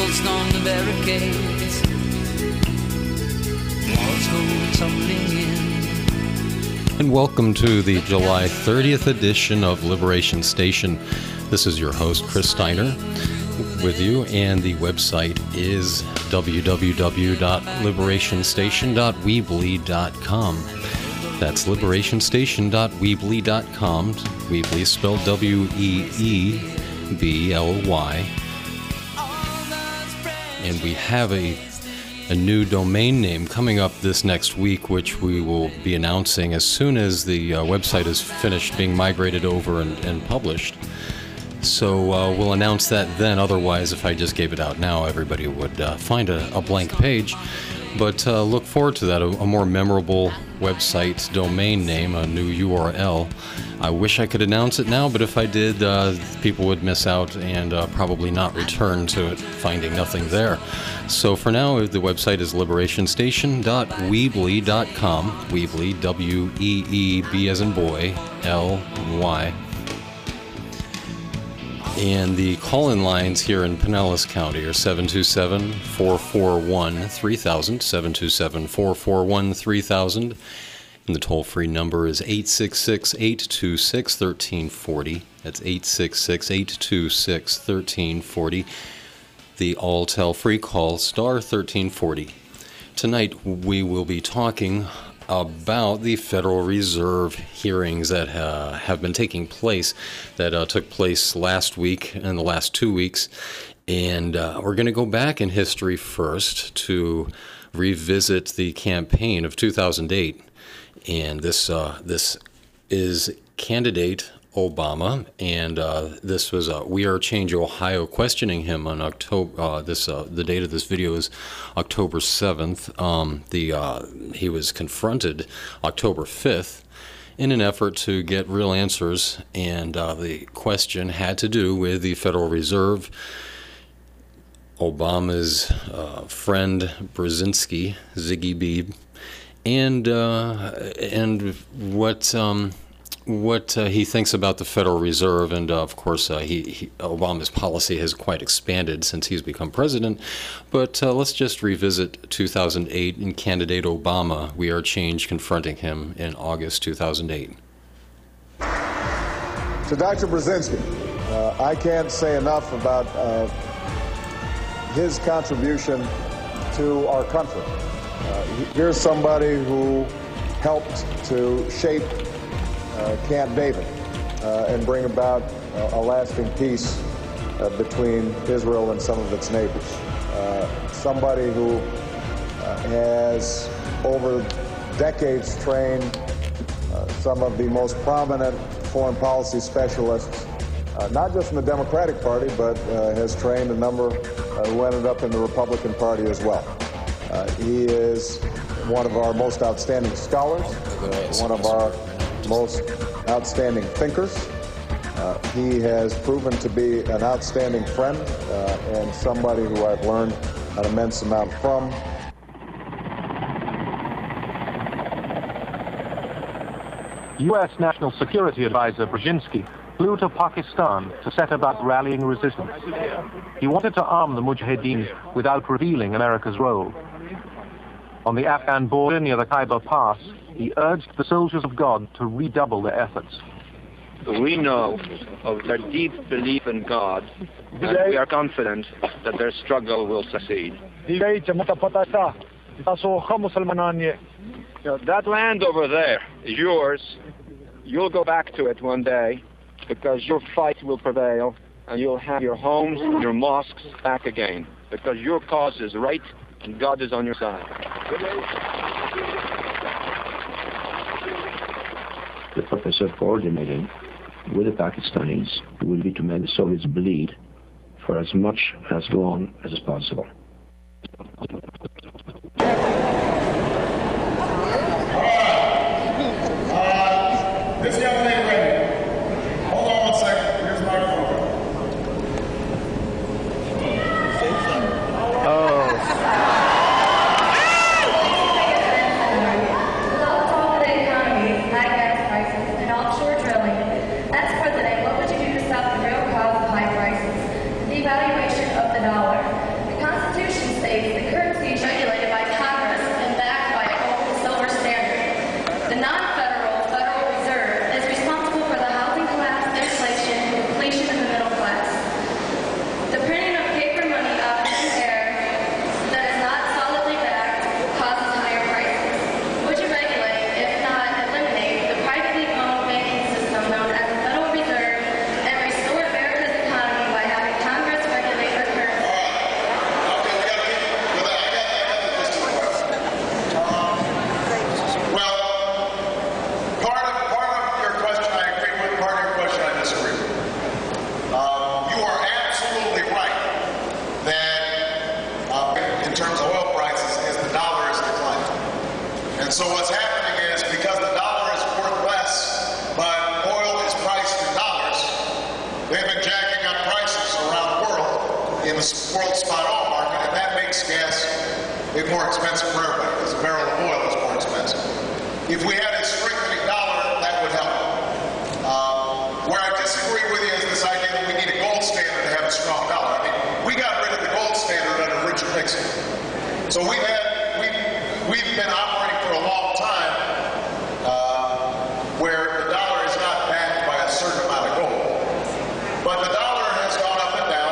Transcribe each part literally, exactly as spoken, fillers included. cobblestone barricades, walls go tumbling in. And welcome to the July thirtieth edition of Liberation Station. This is your host, Chris Steiner, with you, and the website is w w w dot liberation station dot weebly dot com. That's liberation station dot weebly dot com. Weebly is spelled W E E B L Y. And we have a a new domain name coming up this next week, which we will be announcing as soon as the uh, website is finished being migrated over and, and published. So uh, we'll announce that then. Otherwise, if I just gave it out now, everybody would uh, find a, a blank page. But uh, look forward to that, a, a more memorable website domain name, a new U R L. I wish I could announce it now, but if I did, uh, people would miss out and uh, probably not return to it, finding nothing there. So for now, the website is liberation station dot weebly dot com. Weebly, W E E B as in boy, L Y. And the call-in lines here in Pinellas County are seven two seven, four four one, three thousand, seven two seven, four four one, three thousand. And the toll-free number is eight six six, eight two six, one three four zero. That's eight six six, eight two six, one three four zero. The all-tell free call, star thirteen forty. Tonight we will be talking about the Federal Reserve hearings that uh, have been taking place, that uh, took place last week and the last two weeks. And uh, we're going to go back in history first to revisit the campaign of two thousand eight. And this uh, this is candidate Obama, and uh, this was uh, We Are Change Ohio questioning him on October. Uh, this uh, the date of this video is October seventh. Um, the uh, he was confronted October fifth in an effort to get real answers, and uh, the question had to do with the Federal Reserve. Obama's uh, friend Brzezinski, Ziggy B, and uh, and what. Um, What uh, he thinks about the Federal Reserve, and uh, of course, uh, he, he, Obama's policy has quite expanded since he's become president. But uh, let's just revisit two thousand eight and candidate Obama, We Are Change, confronting him in August two thousand eight. To Doctor Brzezinski, uh, I can't say enough about uh, his contribution to our country. Uh, here's somebody who helped to shape Uh, Camp David uh, and bring about uh, a lasting peace uh, between Israel and some of its neighbors. Uh, somebody who uh, has over decades trained uh, some of the most prominent foreign policy specialists, uh, not just in the Democratic Party, but uh, has trained a number uh, who ended up in the Republican Party as well. Uh, he is one of our most outstanding scholars, uh, one of our most outstanding thinkers. Uh, he has proven to be an outstanding friend uh, and somebody who I've learned an immense amount from. U S National Security Advisor Brzezinski flew to Pakistan to set about rallying resistance. He wanted to arm the Mujahideen without revealing America's role. On the Afghan border near the Khyber Pass, he urged the soldiers of God to redouble their efforts. We know of their deep belief in God, and we are confident that their struggle will succeed. That land over there is yours. You'll go back to it one day, because your fight will prevail, and you'll have your homes, your mosques back again, because your cause is right, and God is on your side. The purpose of coordinating with the Pakistanis will be to make the Soviets bleed for as much as long as possible. Uh, this young man ready. Hold on one second. Here's my phone. Oh. in the world spot oil market, and that makes gas more expensive for everybody, because a barrel of oil is more expensive. If we had a strengthening dollar, that would help. Uh, where I disagree with you is this idea that we need a gold standard to have a strong dollar. I mean, we got rid of the gold standard under Richard Nixon. So we've had, we've, we've been operating for a long time uh, where the dollar is not backed by a certain amount of gold. But the dollar has gone up and down,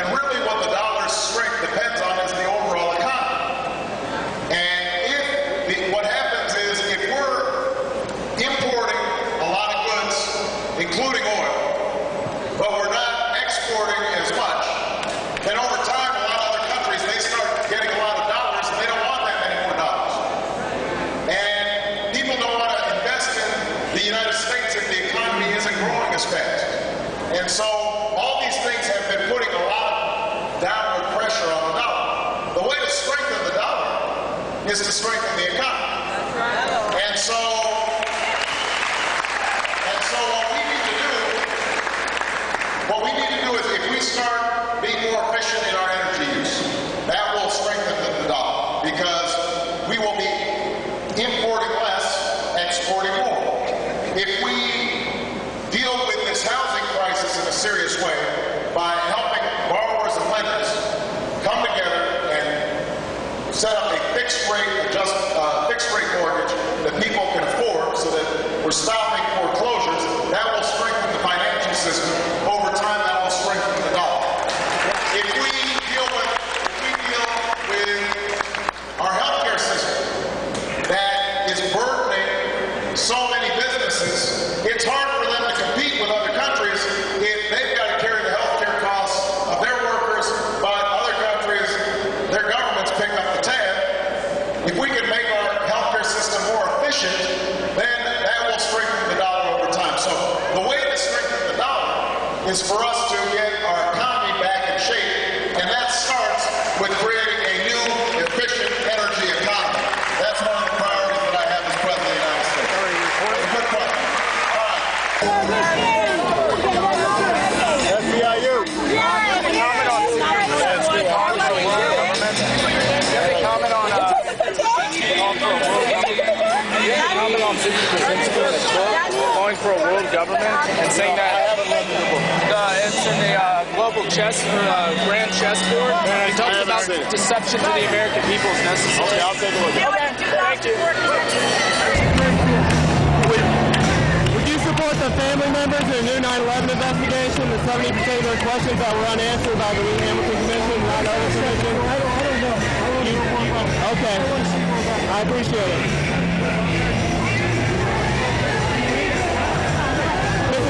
and really what the dollar's strength depends on is the overall economy. And if the, what happens is, if we're importing a lot of goods, including oil, but we're not exporting as much, then over time, a lot of other countries, they start getting a lot of dollars, and they don't want that many more dollars. And people don't want to invest in the United States if the economy isn't growing as fast. And so all these things have been putting a lot of downward pressure on the dollar. The way to strengthen the dollar is to strengthen the economy. And so, and so what we need to do, what we need to do is, if we start being more efficient in our energy use, that will strengthen the dollar, because we will be importing less, exporting more. If we deal with this housing crisis in a serious way by helping borrowers and lenders come together and set up a fixed rate adjustment, fixed-rate mortgage that people can afford, so that we're stopping foreclosures, that will strengthen the financial system. Over time, that will strengthen the dollar. If we deal with, if we deal with our healthcare system that is burdening so many businesses, it's hard for them to compete with other countries if they've got to carry the healthcare costs of their workers, but other countries, their governments pick up the tab. If we could make our system more efficient, then that will strengthen the dollar over time. So the way to strengthen the dollar is for us to get our economy back in shape, and that starts with creating a new, efficient energy economy. That's one of the priorities that I have as President of the United States. That's a good question. All right. S B I U. Comment on Comment on uh, Comment on Brzezinski's book, calling for a world government, and saying that uh, it's in the uh, global chess, uh, grand chessboard. And he talks about deception to the American people is necessary. Okay, I'll take a look. Okay, thank you. Would you support the family members in the new nine eleven investigation? The seventy particular questions that were unanswered by the Lee Hamilton Commission, not other commission. I don't, I don't know. Okay, I appreciate it. Would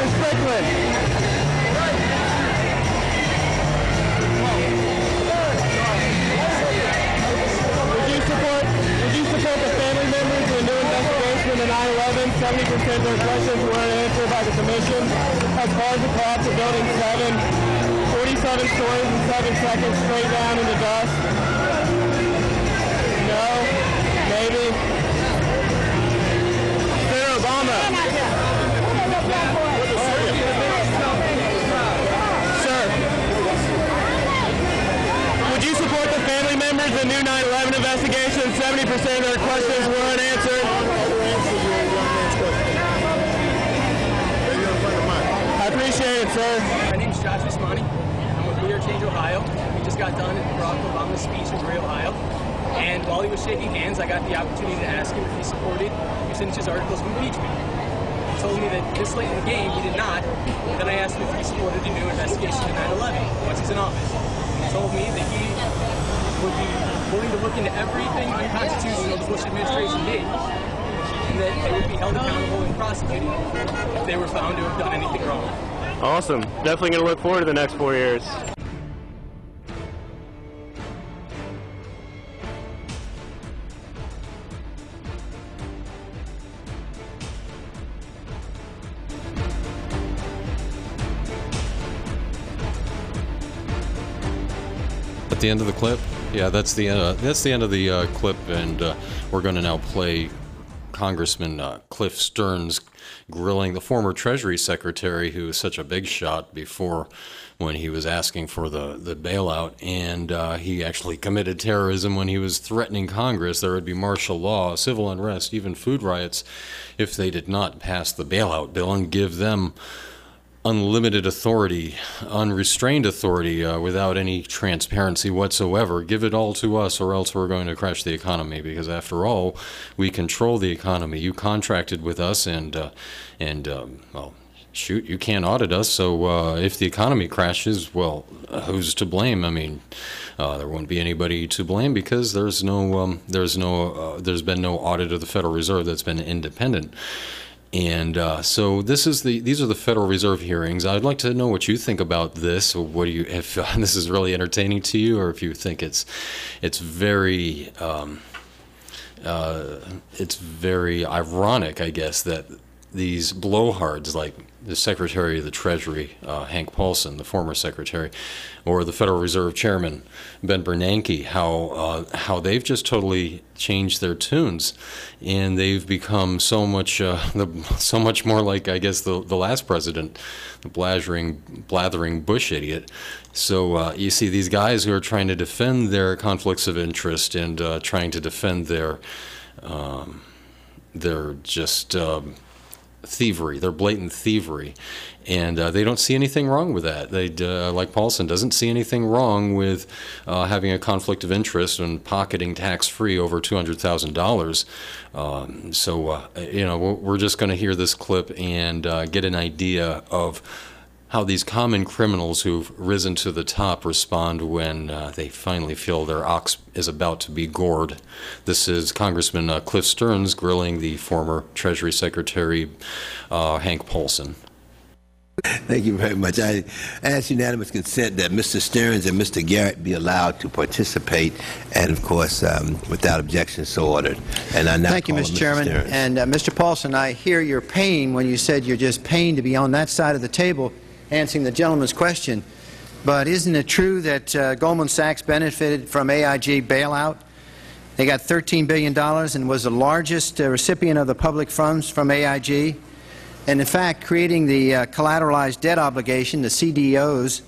you support, would you support the family members in the new investigation into nine eleven? seventy percent of their questions weren't answered by the commission. As far as the collapse of Building seven, forty-seven stories in seven seconds straight down in the dust. No? Maybe? Senator Obama. The family members of the new nine eleven investigation, seventy percent of their questions were unanswered. I appreciate it, sir. My name is Josh Vismani. I'm with We Are Change, Ohio. We just got done with Barack Obama's speech in Gray, Ohio. And while he was shaking hands, I got the opportunity to ask him if he supported Kucinich's articles of impeachment. He told me that this late in the game, he did not. Then I asked him if he supported a new investigation into nine eleven once he's in office. He told me that he would be willing to look into everything unconstitutional the Bush administration did, and that they would be held accountable and prosecuted if they were found to have done anything wrong. Awesome. Definitely going to look forward to the next four years. At the end of the clip? Yeah, that's the uh, that's the end of the uh, clip, and uh, we're going to now play Congressman uh, Cliff Stearns grilling the former Treasury Secretary, who was such a big shot before when he was asking for the, the bailout, and uh, he actually committed terrorism when he was threatening Congress. There would be martial law, civil unrest, even food riots if they did not pass the bailout bill and give them unlimited authority, unrestrained authority, uh, without any transparency whatsoever. Give it all to us, or else we're going to crash the economy, because after all, we control the economy. You contracted with us, and, uh, and um, well, shoot, you can't audit us, so uh, if the economy crashes, well, who's to blame? I mean, uh, there won't be anybody to blame, because there's no, um, there's no, uh, there's been no audit of the Federal Reserve that's been independent. And uh, so this is the these are the Federal Reserve hearings. I'd like to know what you think about this. What do you if uh, this is really entertaining to you, or if you think it's it's very um, uh, it's very ironic, I guess, that these blowhards like the Secretary of the Treasury, uh, Hank Paulson, the former Secretary, or the Federal Reserve Chairman Ben Bernanke, how uh, how they've just totally changed their tunes, and they've become so much uh, the, so much more like, I guess, the the last president, the blathering blathering Bush idiot. So uh, you see these guys who are trying to defend their conflicts of interest and uh, trying to defend their um, their just. Uh, thievery, they're blatant thievery, and uh, they don't see anything wrong with that. They, uh, like Paulson, doesn't see anything wrong with uh, having a conflict of interest and pocketing tax-free over two hundred thousand dollars. Um, so, uh, you know, we're just going to hear this clip and uh, get an idea of how these common criminals who've risen to the top respond when uh, they finally feel their ox is about to be gored. This is Congressman uh, Cliff Stearns grilling the former Treasury Secretary uh, Hank Paulson. Thank you very much. I ask unanimous consent that Mister Stearns and Mister Garrett be allowed to participate, and of course, um, without objection, so ordered. And I now thank you, Mister Chairman. Stearns. And uh, Mister Paulson, I hear your pain when you said you're just pained to be on that side of the table answering the gentleman's question, but isn't it true that uh, Goldman Sachs benefited from A I G bailout? They got thirteen billion dollars and was the largest uh, recipient of the public funds from A I G, and in fact creating the uh, collateralized debt obligation, the C D Os,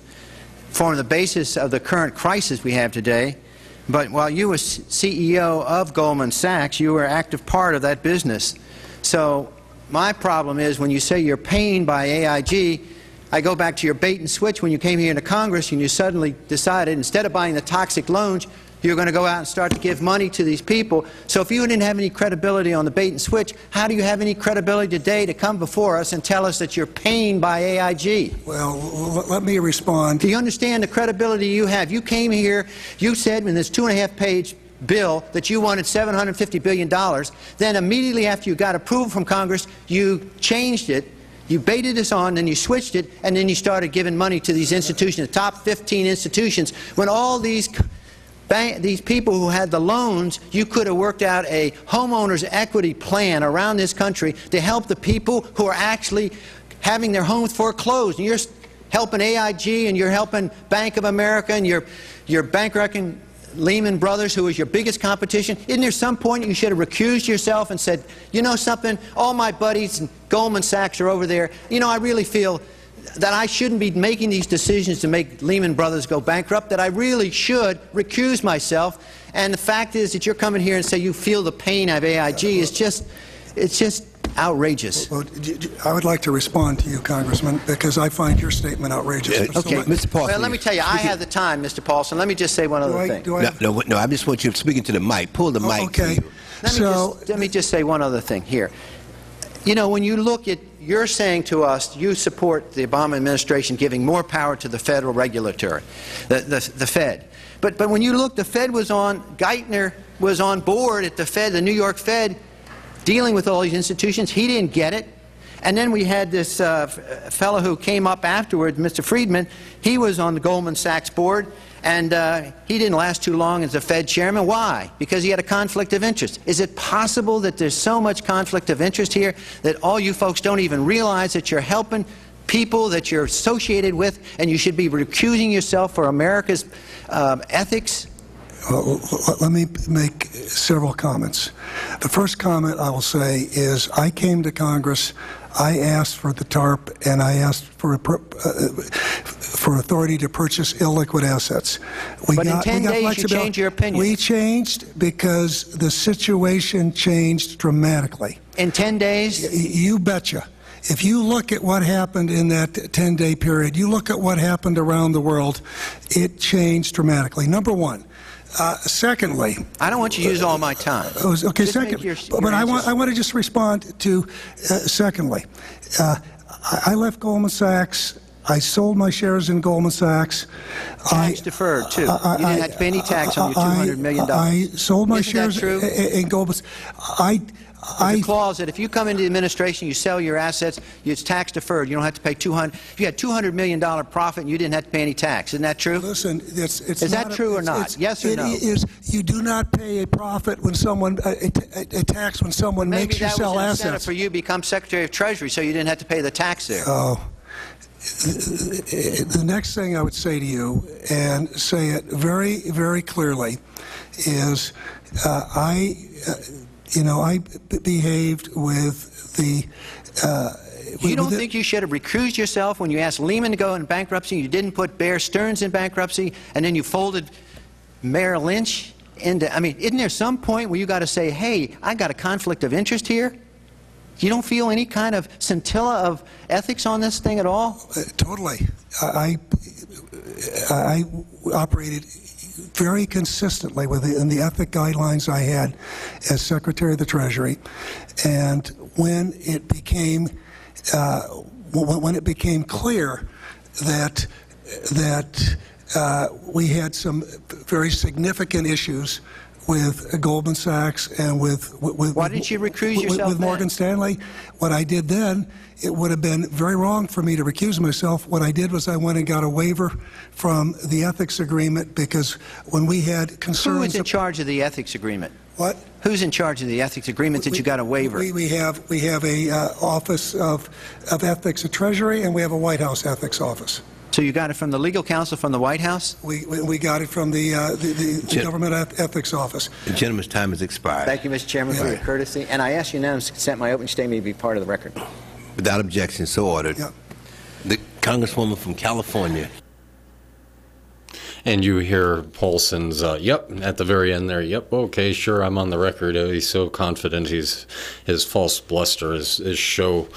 form the basis of the current crisis we have today. But while you were C E O of Goldman Sachs, you were an active part of that business. So my problem is when you say you're pained by A I G, I go back to your bait and switch when you came here into Congress and you suddenly decided instead of buying the toxic loans, you're going to go out and start to give money to these people. So if you didn't have any credibility on the bait and switch, how do you have any credibility today to come before us and tell us that you're pained by A I G? Well, let me respond. Do you understand the credibility you have? You came here, you said in this two and a half page bill that you wanted seven hundred fifty billion dollars, then immediately after you got approval from Congress, you changed it. You baited us on, then you switched it, and then you started giving money to these institutions, the top fifteen institutions. When all these bank, these people who had the loans, you could have worked out a homeowner's equity plan around this country to help the people who are actually having their homes foreclosed. And you're helping A I G, and you're helping Bank of America, and you're, you're bankrupting Lehman Brothers, who was your biggest competition. Isn't there some point you should have recused yourself and said, you know something, all my buddies and Goldman Sachs are over there, you know, I really feel that I shouldn't be making these decisions to make Lehman Brothers go bankrupt, that I really should recuse myself. And the fact is that you're coming here and say you feel the pain of A I G is just, it's just outrageous. Well, I would like to respond to you, Congressman, because I find your statement outrageous. Yeah, okay, so Mister Paulson. Well, let me tell you, I have the time, Mister Paulson. Let me just say one other I, thing. No, no, no, I just want you speaking to the mic. Pull the oh, mic. Okay. Let, so, me just, let me just say one other thing here. You know, when you look at, you're saying to us, you support the Obama administration giving more power to the federal regulatory, the, the, the Fed. But, but when you look, the Fed was on, Geithner was on board at the Fed, the New York Fed, dealing with all these institutions. He didn't get it. And then we had this uh, fellow who came up afterward, Mister Friedman. He was on the Goldman Sachs board, and uh, he didn't last too long as the Fed chairman. Why? Because he had a conflict of interest. Is it possible that there's so much conflict of interest here that all you folks don't even realize that you're helping people that you're associated with, and you should be recusing yourself for America's uh, ethics? Uh, let me make several comments. The first comment I will say is I came to Congress, I asked for the TARP, and I asked for a, uh, for authority to purchase illiquid assets. We but got, in ten we got days you changed your opinion. We changed because the situation changed dramatically. In ten days? Y you betcha. If you look at what happened in that ten-day period, you look at what happened around the world, it changed dramatically, number one. Uh, secondly, I don't want you to use all my time. Uh, okay, just second, your, your but I want, I want to just respond to, uh, secondly, uh, I left Goldman Sachs. I sold my shares in Goldman Sachs. Tax I, deferred, too. I, I, you didn't have to pay any tax on your two hundred million dollars. I, I sold my Isn't shares in, in Goldman I. There's a clause that if you come into the administration, you sell your assets, it's tax deferred. You don't have to pay two hundred. If you had two hundred million dollars profit, and you didn't have to pay any tax. Isn't that true? Listen, it's, it's is that true a, or not? It's, yes or it no? Is, you do not pay a profit when someone a, a, a tax when someone Maybe makes you sell assets. Maybe that was an incentive for you to become Secretary of Treasury, so you didn't have to pay the tax there. Oh. The next thing I would say to you, and say it very, very clearly, is uh, I. Uh, You know, I behaved with the... Uh, you don't think you should have recused yourself when you asked Lehman to go in bankruptcy, you didn't put Bear Stearns in bankruptcy, and then you folded Merrill Lynch into... I mean, isn't there some point where you got to say, hey, I got a conflict of interest here? You don't feel any kind of scintilla of ethics on this thing at all? Uh, totally. I, I, I operated... very consistently with the, in the ethic guidelines I had as Secretary of the Treasury, and when it became uh, when it became clear that that uh, we had some very significant issues with Goldman Sachs and with with why didn't you recuse with, yourself with Morgan then? Stanley, what I did then. It would have been very wrong for me to recuse myself. What I did was I went and got a waiver from the ethics agreement because when we had concerns... Who was in charge of the ethics agreement? What? Who's in charge of the ethics agreement that we, you got a waiver? We, we have we have a uh, office of, of ethics at Treasury and we have a White House ethics office. So you got it from the legal counsel from the White House? We, we, we got it from the, uh, the, the, the government ethics office. The gentleman's time has expired. Thank you, Mister Chairman, yeah. for your courtesy. And I ask unanimous consent my opening statement to be part of the record. Without objection, so ordered. Yep. The Congresswoman from California. And you hear Paulson's, uh, yep, at the very end there, yep, okay, sure, I'm on the record. He's so confident. He's, his false bluster is, is show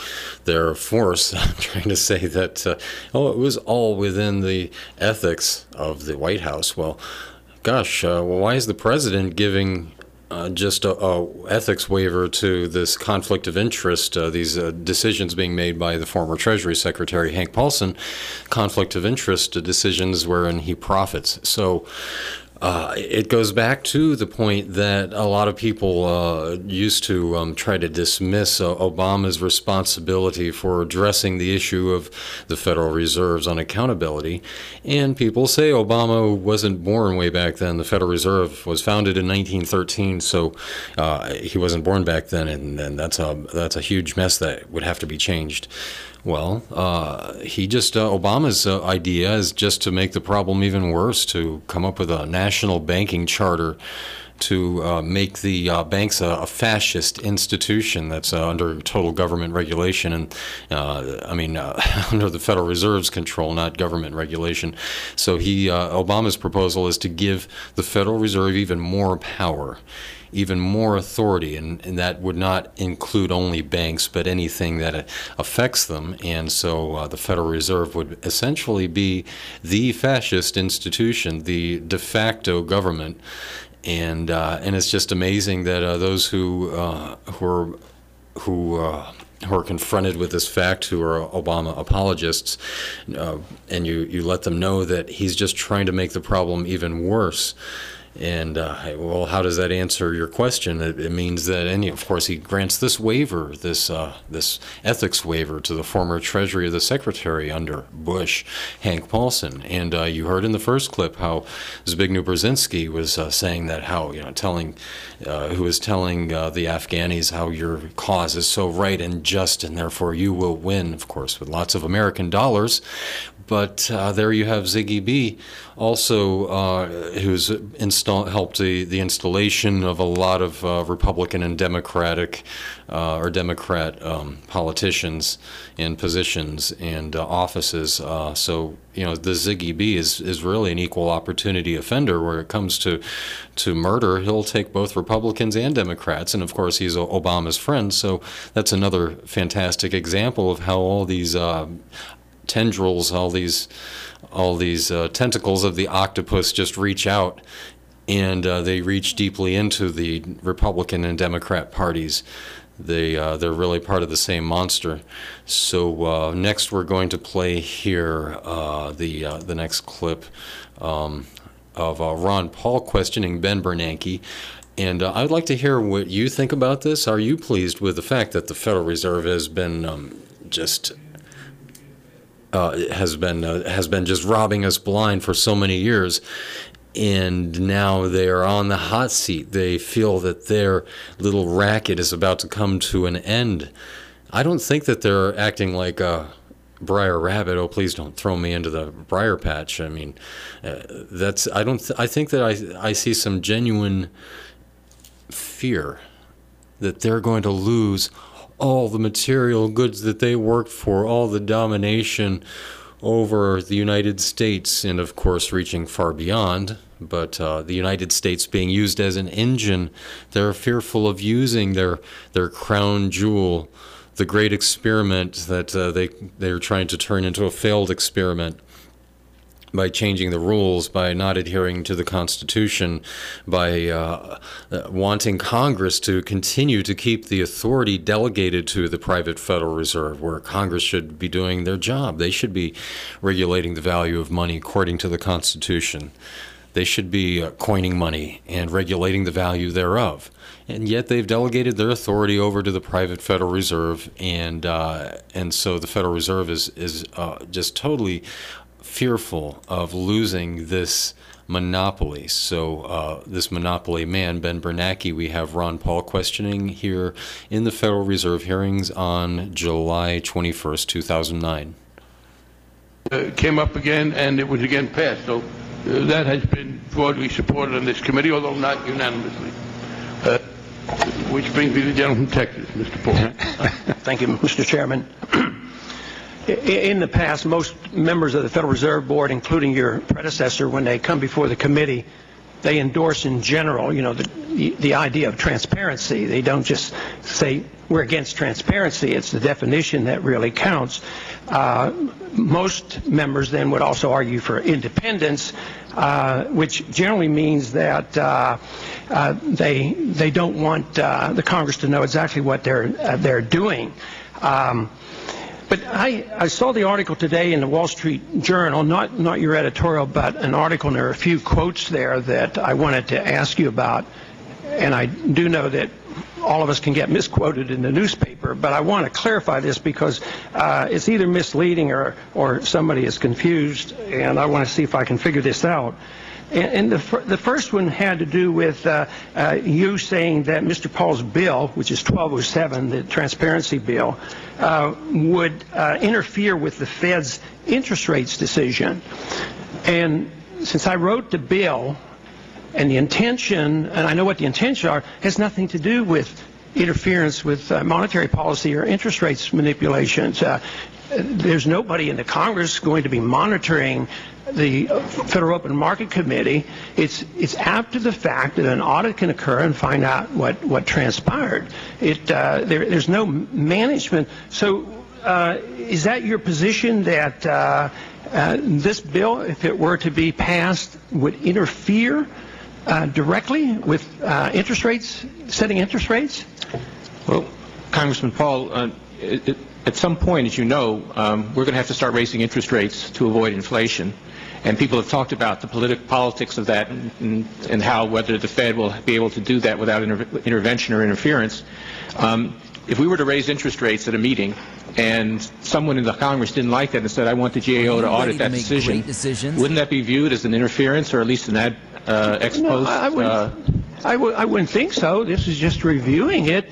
their force. I'm trying to say that, uh, oh, it was all within the ethics of the White House. Well, gosh, uh, well, why is the president giving... Uh, just a, a ethics waiver to this conflict of interest, uh, these uh, decisions being made by the former Treasury Secretary Hank Paulson, conflict of interest uh, decisions wherein he profits. So uh, it goes back to the point that a lot of people uh, used to um, try to dismiss uh, Obama's responsibility for addressing the issue of the Federal Reserve's unaccountability. And people say Obama wasn't born way back then. The Federal Reserve was founded in nineteen thirteen, so uh, he wasn't born back then, and, and that's a that's a huge mess that would have to be changed. Well, uh, he just uh, Obama's uh, idea is just to make the problem even worse, to come up with a national banking charter to uh, make the uh, banks a, a fascist institution that's uh, under total government regulation and, uh, I mean, uh, under the Federal Reserve's control, not government regulation. So he, uh, Obama's proposal is to give the Federal Reserve even more power, even more authority, and, and that would not include only banks, but anything that affects them. And so uh, the Federal Reserve would essentially be the fascist institution, the de facto government. And uh, and it's just amazing that uh, those who uh, who are who uh, who are confronted with this fact, who are Obama apologists, uh, and you you let them know that he's just trying to make the problem even worse. And uh, well, how does that answer your question? It, it means that, and of course, he grants this waiver, this uh, this ethics waiver to the former Treasury of the Secretary under Bush, Hank Paulson. And uh, you heard in the first clip how Zbigniew Brzezinski was uh, saying that how you know telling, uh, who was telling uh, the Afghanis how your cause is so right and just, and therefore you will win. Of course, with lots of American dollars. But uh, there you have Ziggy B, also uh, who's install helped the, the installation of a lot of uh, Republican and Democratic uh, or Democrat um, politicians in positions and uh, offices. Uh, so you know the Ziggy B is is really an equal opportunity offender where it comes to to murder. He'll take both Republicans and Democrats, and of course he's Obama's friend. So that's another fantastic example of how all these. Uh, tendrils, all these all these uh, tentacles of the octopus just reach out, and uh, they reach deeply into the Republican and Democrat parties. They, uh, they're really part of the same monster. So uh, next we're going to play here uh, the, uh, the next clip um, of uh, Ron Paul questioning Ben Bernanke. And uh, I'd like to hear what you think about this. Are you pleased with the fact that the Federal Reserve has been um, just... Uh, has been uh, has been just robbing us blind for so many years, and now they are on the hot seat. They feel that their little racket is about to come to an end. I don't think that they're acting like a Briar Rabbit. Oh, please don't throw me into the briar patch. I mean, uh, that's I don't. Th- I think that I I see some genuine fear that they're going to lose all the material goods that they worked for, all the domination over the United States, and of course reaching far beyond, but uh, the United States being used as an engine. They're fearful of using their their crown jewel, the great experiment that uh, they they're trying to turn into a failed experiment by changing the rules, by not adhering to the Constitution, by uh, wanting Congress to continue to keep the authority delegated to the private Federal Reserve, where Congress should be doing their job. They should be regulating the value of money according to the Constitution. They should be uh, coining money and regulating the value thereof. And yet they've delegated their authority over to the private Federal Reserve, and uh, and so the Federal Reserve is, is uh, just totally fearful of losing this monopoly. So uh, this monopoly man, Ben Bernanke, we have Ron Paul questioning here in the Federal Reserve hearings on July twenty-first, two thousand nine. It came up again, and it was again passed. So uh, that has been broadly supported in this committee, although not unanimously. Uh, which brings me to the gentleman from Texas, Mister Paul. Thank you, Mister Chairman. In the past, most members of the Federal Reserve Board, including your predecessor, when they come before the committee, they endorse in general, you know, the, the idea of transparency. They don't just say, we're against transparency. It's the definition that really counts. Uh, most members then would also argue for independence, uh, which generally means that uh, uh, they they don't want uh, the Congress to know exactly what they're, uh, they're doing. Um, But I, I saw the article today in the Wall Street Journal, not, not your editorial, but an article, and there are a few quotes there that I wanted to ask you about. And I do know that all of us can get misquoted in the newspaper, but I want to clarify this because uh, it's either misleading or, or somebody is confused, and I want to see if I can figure this out. And, and the, fir- the first one had to do with uh, uh, you saying that Mister Paul's bill, which is twelve oh seven, the transparency bill, uh, would uh, interfere with the Fed's interest rates decision. And since I wrote the bill, and the intention, and I know what the intentions are, has nothing to do with interference with uh, monetary policy or interest rates manipulations. Uh, there's nobody in the Congress going to be monitoring the Federal Open Market Committee. It's it's after the fact that an audit can occur and find out what, what transpired. It uh, there, there's no management. So uh, is that your position, that uh, uh, this bill, if it were to be passed, would interfere Uh, directly with uh, interest rates, setting interest rates? Well, Congressman Paul, uh, it, it, at some point, as you know, um, we're going to have to start raising interest rates to avoid inflation. And people have talked about the politi- politics of that and, and, and how whether the Fed will be able to do that without inter- intervention or interference. Um, if we were to raise interest rates at a meeting and someone in the Congress didn't like that and said, I want the GAO to audit that decision, wouldn't that be viewed as an interference or at least an ad uh, ex post? No, I wouldn't, uh, I, w- I wouldn't think so. This is just reviewing it,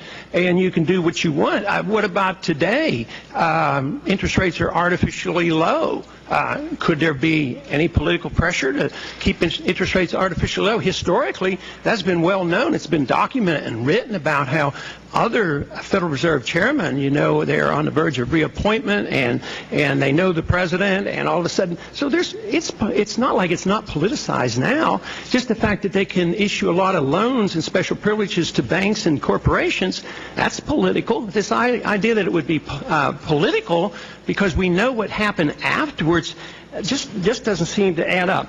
and you can do what you want. Uh, what about today? Um, interest rates are artificially low. Uh, could there be any political pressure to keep interest rates artificially low? Historically, that's been well known. It's been documented and written about how other Federal Reserve chairmen, you know, they're on the verge of reappointment, and and they know the president, and all of a sudden, so there's it's it's not like it's not politicized now. Just the fact that they can issue a lot of loans and special privileges to banks and corporations, that's political. This idea that it would be uh, political because we know what happened afterwards just just doesn't seem to add up.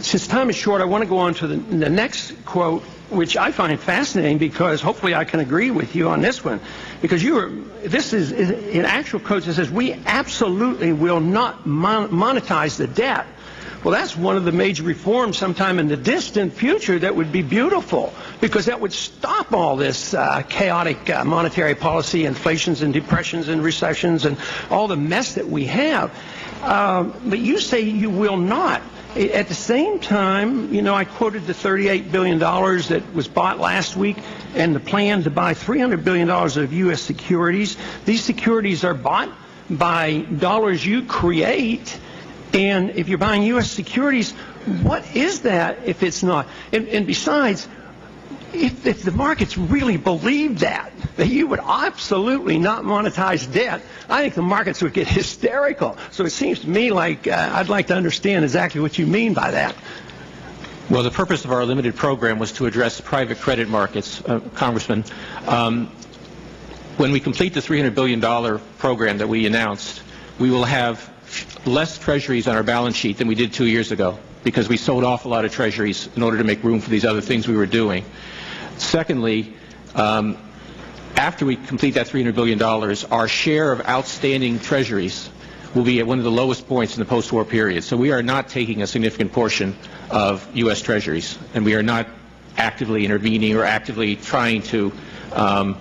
Since time is short, I want to go on to the, the next quote, which I find fascinating because hopefully I can agree with you on this one. Because you were, this is, in actual quotes, it says, we absolutely will not mon monetize the debt. Well, that's one of the major reforms sometime in the distant future that would be beautiful, because that would stop all this uh, chaotic uh, monetary policy, inflations and depressions and recessions and all the mess that we have. Uh, but you say you will not. At the same time, you know, I quoted the thirty-eight billion dollars that was bought last week and the plan to buy three hundred billion dollars of U S securities. These securities are bought by dollars you create, and if you're buying U S securities, what is that if it's not? And, and besides, if, if the markets really believed that, that you would absolutely not monetize debt, I think the markets would get hysterical. So it seems to me like uh, I'd like to understand exactly what you mean by that. Well, the purpose of our limited program was to address private credit markets, uh, Congressman. Um, when we complete the three hundred billion dollar program that we announced, we will have less treasuries on our balance sheet than we did two years ago, because we sold off a lot of treasuries in order to make room for these other things we were doing. Secondly, um, after we complete that three hundred billion dollars, our share of outstanding treasuries will be at one of the lowest points in the post-war period. So we are not taking a significant portion of U S treasuries, and we are not actively intervening or actively trying to um,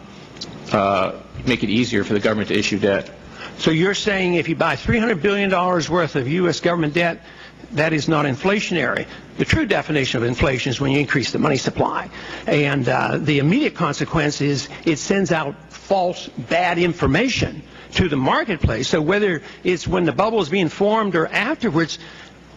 uh, make it easier for the government to issue debt. So you're saying if you buy three hundred billion dollars worth of U S government debt, that is not inflationary. The true definition of inflation is when you increase the money supply. And uh, the immediate consequence is it sends out false, bad information to the marketplace. So whether it's when the bubble is being formed or afterwards,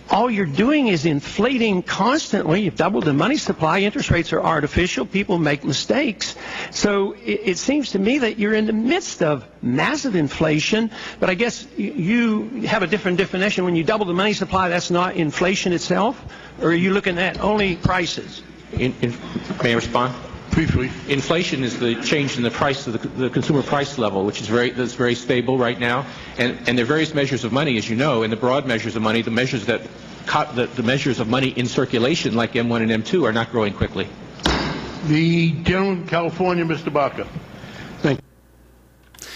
all you're doing is inflating constantly. You've doubled the money supply. Interest rates are artificial. People make mistakes. So it, it seems to me that you're in the midst of massive inflation. But I guess you have a different definition. When you double the money supply, that's not inflation itself? Or are you looking at only prices? In, in, may I respond? Briefly. Inflation is the change in the price of the, the consumer price level, which is very, that's very stable right now. And, and there are various measures of money, as you know, and the broad measures of money, the measures that the, the measures of money in circulation, like M one and M two, are not growing quickly. The gentleman from California, Mister Baca. Thank you.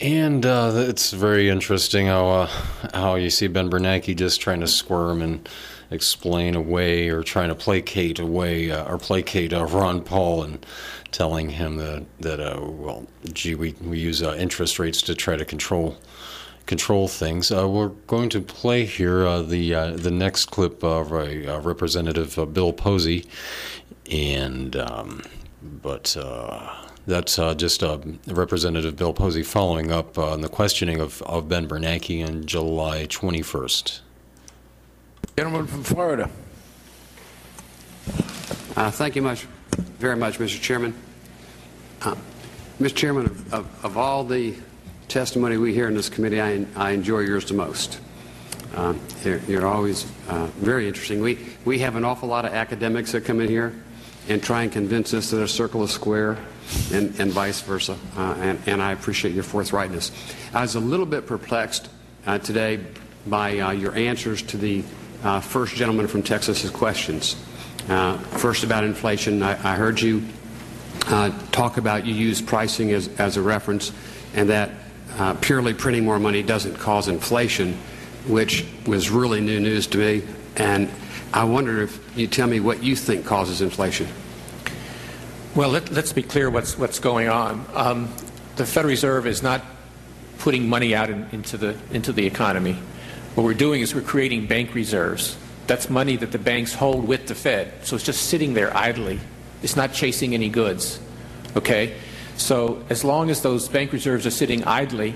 And uh, it's very interesting how uh, how you see Ben Bernanke just trying to squirm and explain away, or trying to placate away, uh, or placate uh, Ron Paul, and telling him that that uh, well, gee, we we use uh, interest rates to try to control control things. Uh, we're going to play here uh, the uh, the next clip of uh, Representative uh, Bill Posey, and um, but uh, that's uh, just uh, Representative Bill Posey following up uh, on the questioning of of Ben Bernanke on July twenty-first. Gentleman from Florida. Uh, thank you much, very much, Mister Chairman. Uh, Mister Chairman, of, of, of all the testimony we hear in this committee, I, I enjoy yours the most. Uh, you're, you're always uh, very interesting. We, we have an awful lot of academics that come in here and try and convince us that a circle is square, and, and vice versa, uh, and, and I appreciate your forthrightness. I was a little bit perplexed uh, today by uh, your answers to the Uh, first gentleman from Texas's questions. Uh, first about inflation, I, I heard you uh, talk about you use pricing as, as a reference, and that uh, purely printing more money doesn't cause inflation, which was really new news to me, and I wonder if you tell me what you think causes inflation. Well, let, let's be clear what's, what's going on. Um, the Federal Reserve is not putting money out in, into, the, into the economy. What we're doing is we're creating bank reserves. That's money that the banks hold with the Fed. So it's just sitting there idly. It's not chasing any goods. Okay? So as long as those bank reserves are sitting idly,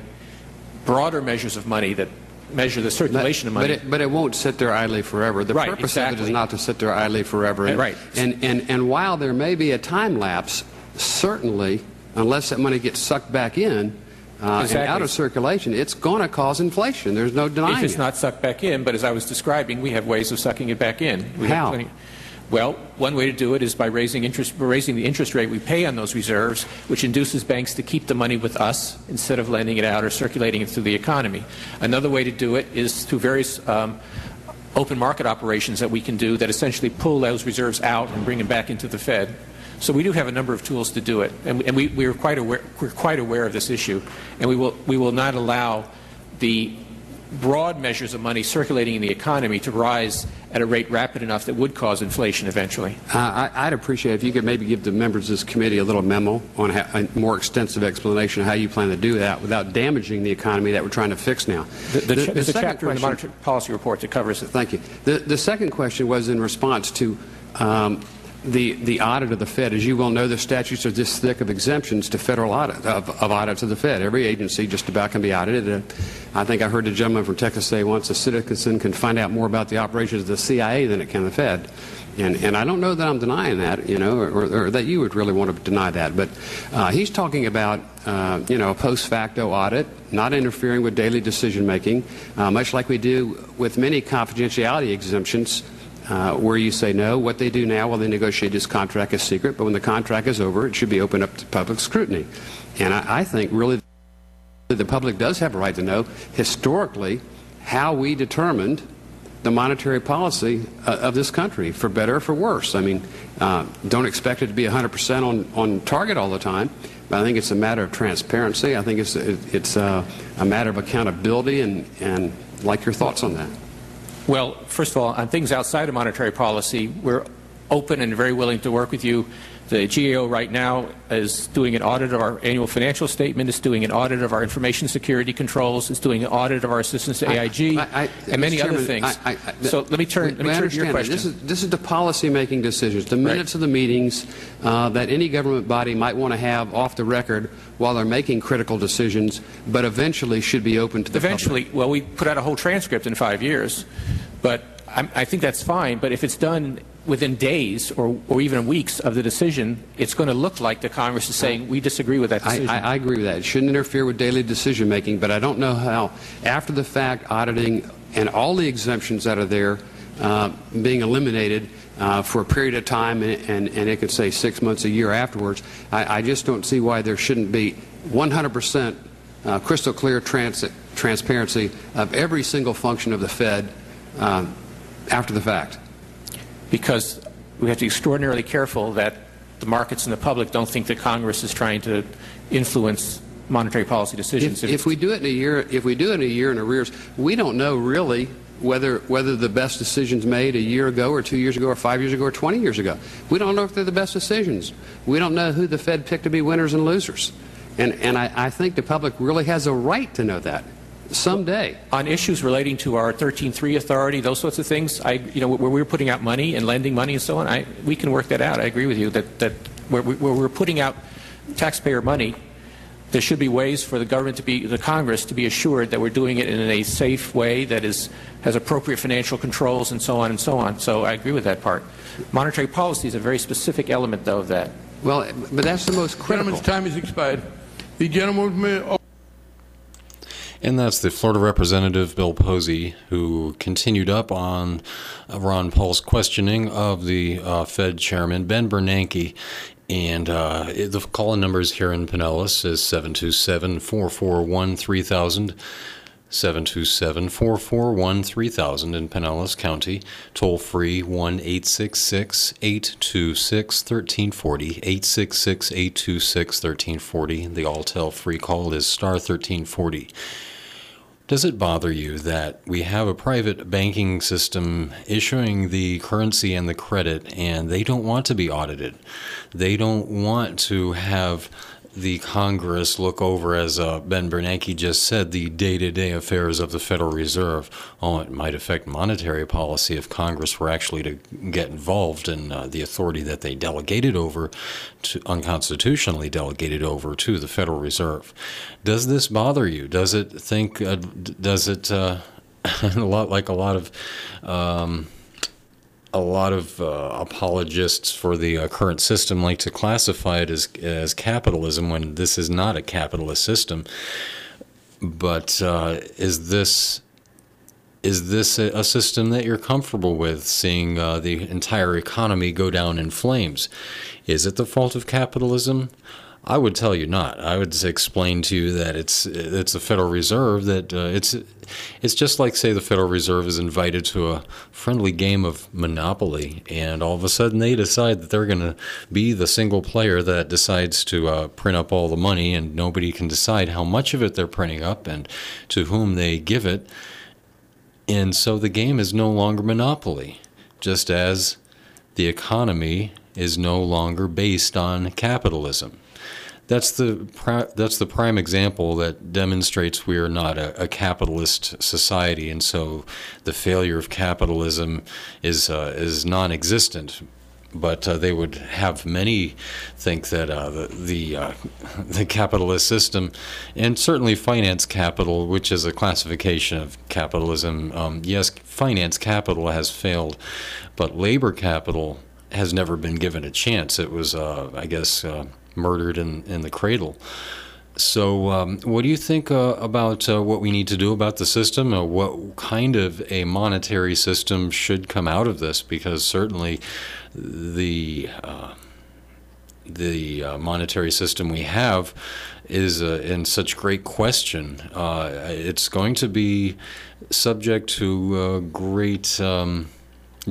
broader measures of money that measure the circulation but, of money. But it, but it won't sit there idly forever. The right, purpose exactly. of it is not to sit there idly forever. And, right. and, and, and while there may be a time lapse, certainly, unless that money gets sucked back in, Uh, exactly. and out of circulation, it's going to cause inflation. There's no denying it. If it's not sucked back in, but as I was describing, we have ways of sucking it back in. We How? Have plenty, well, one way to do it is by raising interest, raising the interest rate we pay on those reserves, which induces banks to keep the money with us instead of lending it out or circulating it through the economy. Another way to do it is through various um, open market operations that we can do that essentially pull those reserves out and bring them back into the Fed. So we do have a number of tools to do it, and, and we, we are quite aware, we're quite aware of this issue, and we will, we will not allow the broad measures of money circulating in the economy to rise at a rate rapid enough that would cause inflation eventually. Uh, I, I'd appreciate if you could maybe give the members of this committee a little memo on how, a more extensive explanation of how you plan to do that without damaging the economy that we're trying to fix now. The, the, the, the there's a chapter question, in the Monetary Policy Report that covers it. Thank you. The, the second question was in response to um, The, the audit of the Fed. As you well know, the statutes are this thick of exemptions to federal audit, of, of audits of the Fed. Every agency just about can be audited. And I think I heard the gentleman from Texas say once a citizen can find out more about the operations of the C I A than it can the Fed. And, and I don't know that I'm denying that, you know, or, or that you would really want to deny that. But uh, he's talking about, uh, you know, a post facto audit, not interfering with daily decision making, uh, much like we do with many confidentiality exemptions. Uh, where you say no, what they do now while they negotiate this contract is secret, but when the contract is over, it should be open up to public scrutiny. And I, I think really the public does have a right to know historically how we determined the monetary policy uh, of this country, for better or for worse. I mean, uh, don't expect it to be one hundred percent on, on target all the time, but I think it's a matter of transparency. I think it's, it, it's uh, a matter of accountability, and, and I'd like your thoughts on that. Well, first of all, on things outside of monetary policy, we're open and very willing to work with you. The G A O right now is doing an audit of our annual financial statement, is doing an audit of our information security controls, is doing an audit of our assistance to A I G, I, I, I, and many Chairman, other things. I, I, I, so let me turn, let me turn to your question. This is, this is the policy-making decisions, the minutes right. of the meetings uh, that any government body might want to have off the record while they're making critical decisions, but eventually should be open to the eventually, public. Well, we put out a whole transcript in five years, but I, I think that's fine, but if it's done within days or, or even weeks of the decision, it's going to look like the Congress is saying, we disagree with that decision. I, I, I agree with that. It shouldn't interfere with daily decision making, but I don't know how, after the fact, auditing and all the exemptions that are there uh, being eliminated uh, for a period of time, and, and, and it could say six months, a year afterwards, I, I just don't see why there shouldn't be one hundred percent uh, crystal clear trans transparency of every single function of the Fed um, after the fact. Because we have to be extraordinarily careful that the markets and the public don't think that Congress is trying to influence monetary policy decisions. If, if, if we do it in a year, if we do it in a year in arrears, we don't know really whether whether the best decisions made a year ago or two years ago or five years ago or twenty years ago. We don't know if they're the best decisions. We don't know who the Fed picked to be winners and losers. And and I, I think the public really has a right to know that. Someday. On issues relating to our thirteen three authority, those sorts of things, I, you know, where we're putting out money and lending money and so on, I, we can work that out. I agree with you that, that where, we, where we're putting out taxpayer money, there should be ways for the government to be, the Congress to be assured that we're doing it in a safe way that is, has appropriate financial controls and so on and so on. So I agree with that part. Monetary policy is a very specific element, though, of that. Well, but that's the most critical. The gentleman's time has expired. The gentleman may... And that's the Florida Representative Bill Posey, who continued up on Ron Paul's questioning of the uh, Fed Chairman Ben Bernanke. And uh, the call-in numbers here in Pinellas is seven two seven, four four one, three thousand, seven two seven, four four one, three thousand in Pinellas County. Toll-free one eight six six, eight two six, one three four zero, eight six six, eight two six, one three four zero. The all-tell-free call is star thirteen forty. Does it bother you that we have a private banking system issuing the currency and the credit, and they don't want to be audited? They don't want to have the Congress look over, as uh, Ben Bernanke just said, the day-to-day affairs of the Federal Reserve. Oh, it might affect monetary policy if Congress were actually to get involved in uh, the authority that they delegated over, to, unconstitutionally delegated over to the Federal Reserve. Does this bother you? Does it think? Uh, does it uh, a lot like a lot of um, a lot of uh, apologists for the uh, current system like to classify it as as capitalism when this is not a capitalist system. But uh, is this is this a, a system that you're comfortable with, seeing uh, the entire economy go down in flames? Is it the fault of capitalism? I would tell you not. I would explain to you that it's it's the Federal Reserve, that uh, it's it's just like, say, the Federal Reserve is invited to a friendly game of Monopoly, and all of a sudden they decide that they're going to be the single player that decides to uh, print up all the money, and nobody can decide how much of it they're printing up and to whom they give it. And so the game is no longer Monopoly, just as the economy is no longer based on capitalism. That's the that's the prime example that demonstrates we are not a, a capitalist society, and so the failure of capitalism is uh, is non-existent. But uh, they would have many think that uh, the the, uh, the capitalist system, and certainly finance capital, which is a classification of capitalism, um, yes, finance capital has failed, but labor capital has never been given a chance. It was, uh, I guess. Uh, murdered in, in the cradle. So um, what do you think uh, about uh, what we need to do about the system? Uh, what kind of a monetary system should come out of this? Because certainly the uh, the uh, monetary system we have is uh, in such great question. Uh, it's going to be subject to uh, great um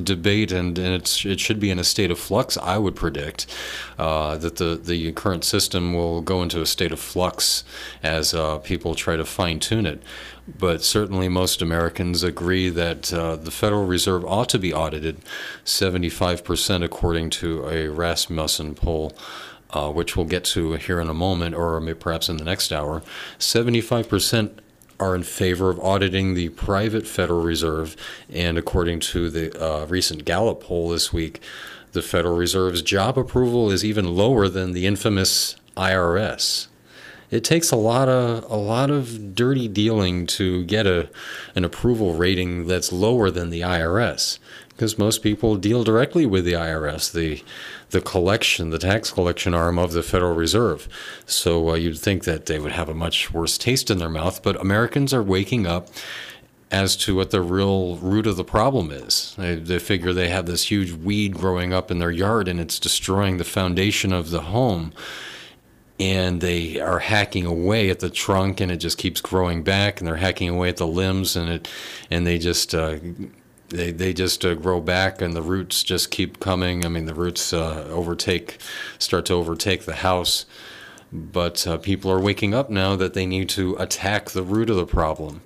debate, and, and it's, it should be in a state of flux. I would predict uh, that the, the current system will go into a state of flux as uh, people try to fine-tune it. But certainly most Americans agree that uh, the Federal Reserve ought to be audited, seventy-five percent according to a Rasmussen poll, uh, which we'll get to here in a moment, or maybe perhaps in the next hour. seventy-five percent are in favor of auditing the private Federal Reserve, and according to the uh, recent Gallup poll this week, the Federal Reserve's job approval is even lower than the infamous I R S. It takes a lot of a lot of dirty dealing to get a an approval rating that's lower than the I R S, because most people deal directly with the I R S, the the collection, the tax collection arm of the Federal Reserve. So uh, you'd think that they would have a much worse taste in their mouth, but Americans are waking up as to what the real root of the problem is. They, they figure they have this huge weed growing up in their yard, and it's destroying the foundation of the home. And they are hacking away at the trunk, and it just keeps growing back. And they're hacking away at the limbs, and it, and they just uh, they they just uh, grow back, and the roots just keep coming. I mean, the roots uh, overtake, start to overtake the house. But uh, people are waking up now that they need to attack the root of the problem.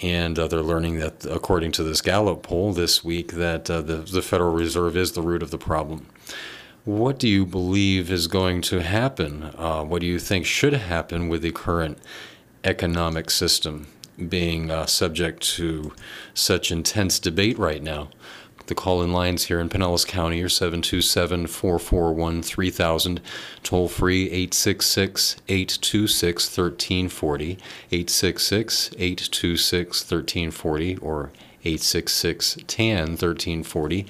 And uh, they're learning that, according to this Gallup poll this week, that uh, the the Federal Reserve is the root of the problem. What do you believe is going to happen? Uh, what do you think should happen with the current economic system being uh, subject to such intense debate right now? The call-in lines here in Pinellas County are seven two seven, four four one, three thousand, toll-free eight six six, eight two six, one three four zero, eight six six, eight two six, one three four zero, or eight six six, one zero, one three four zero,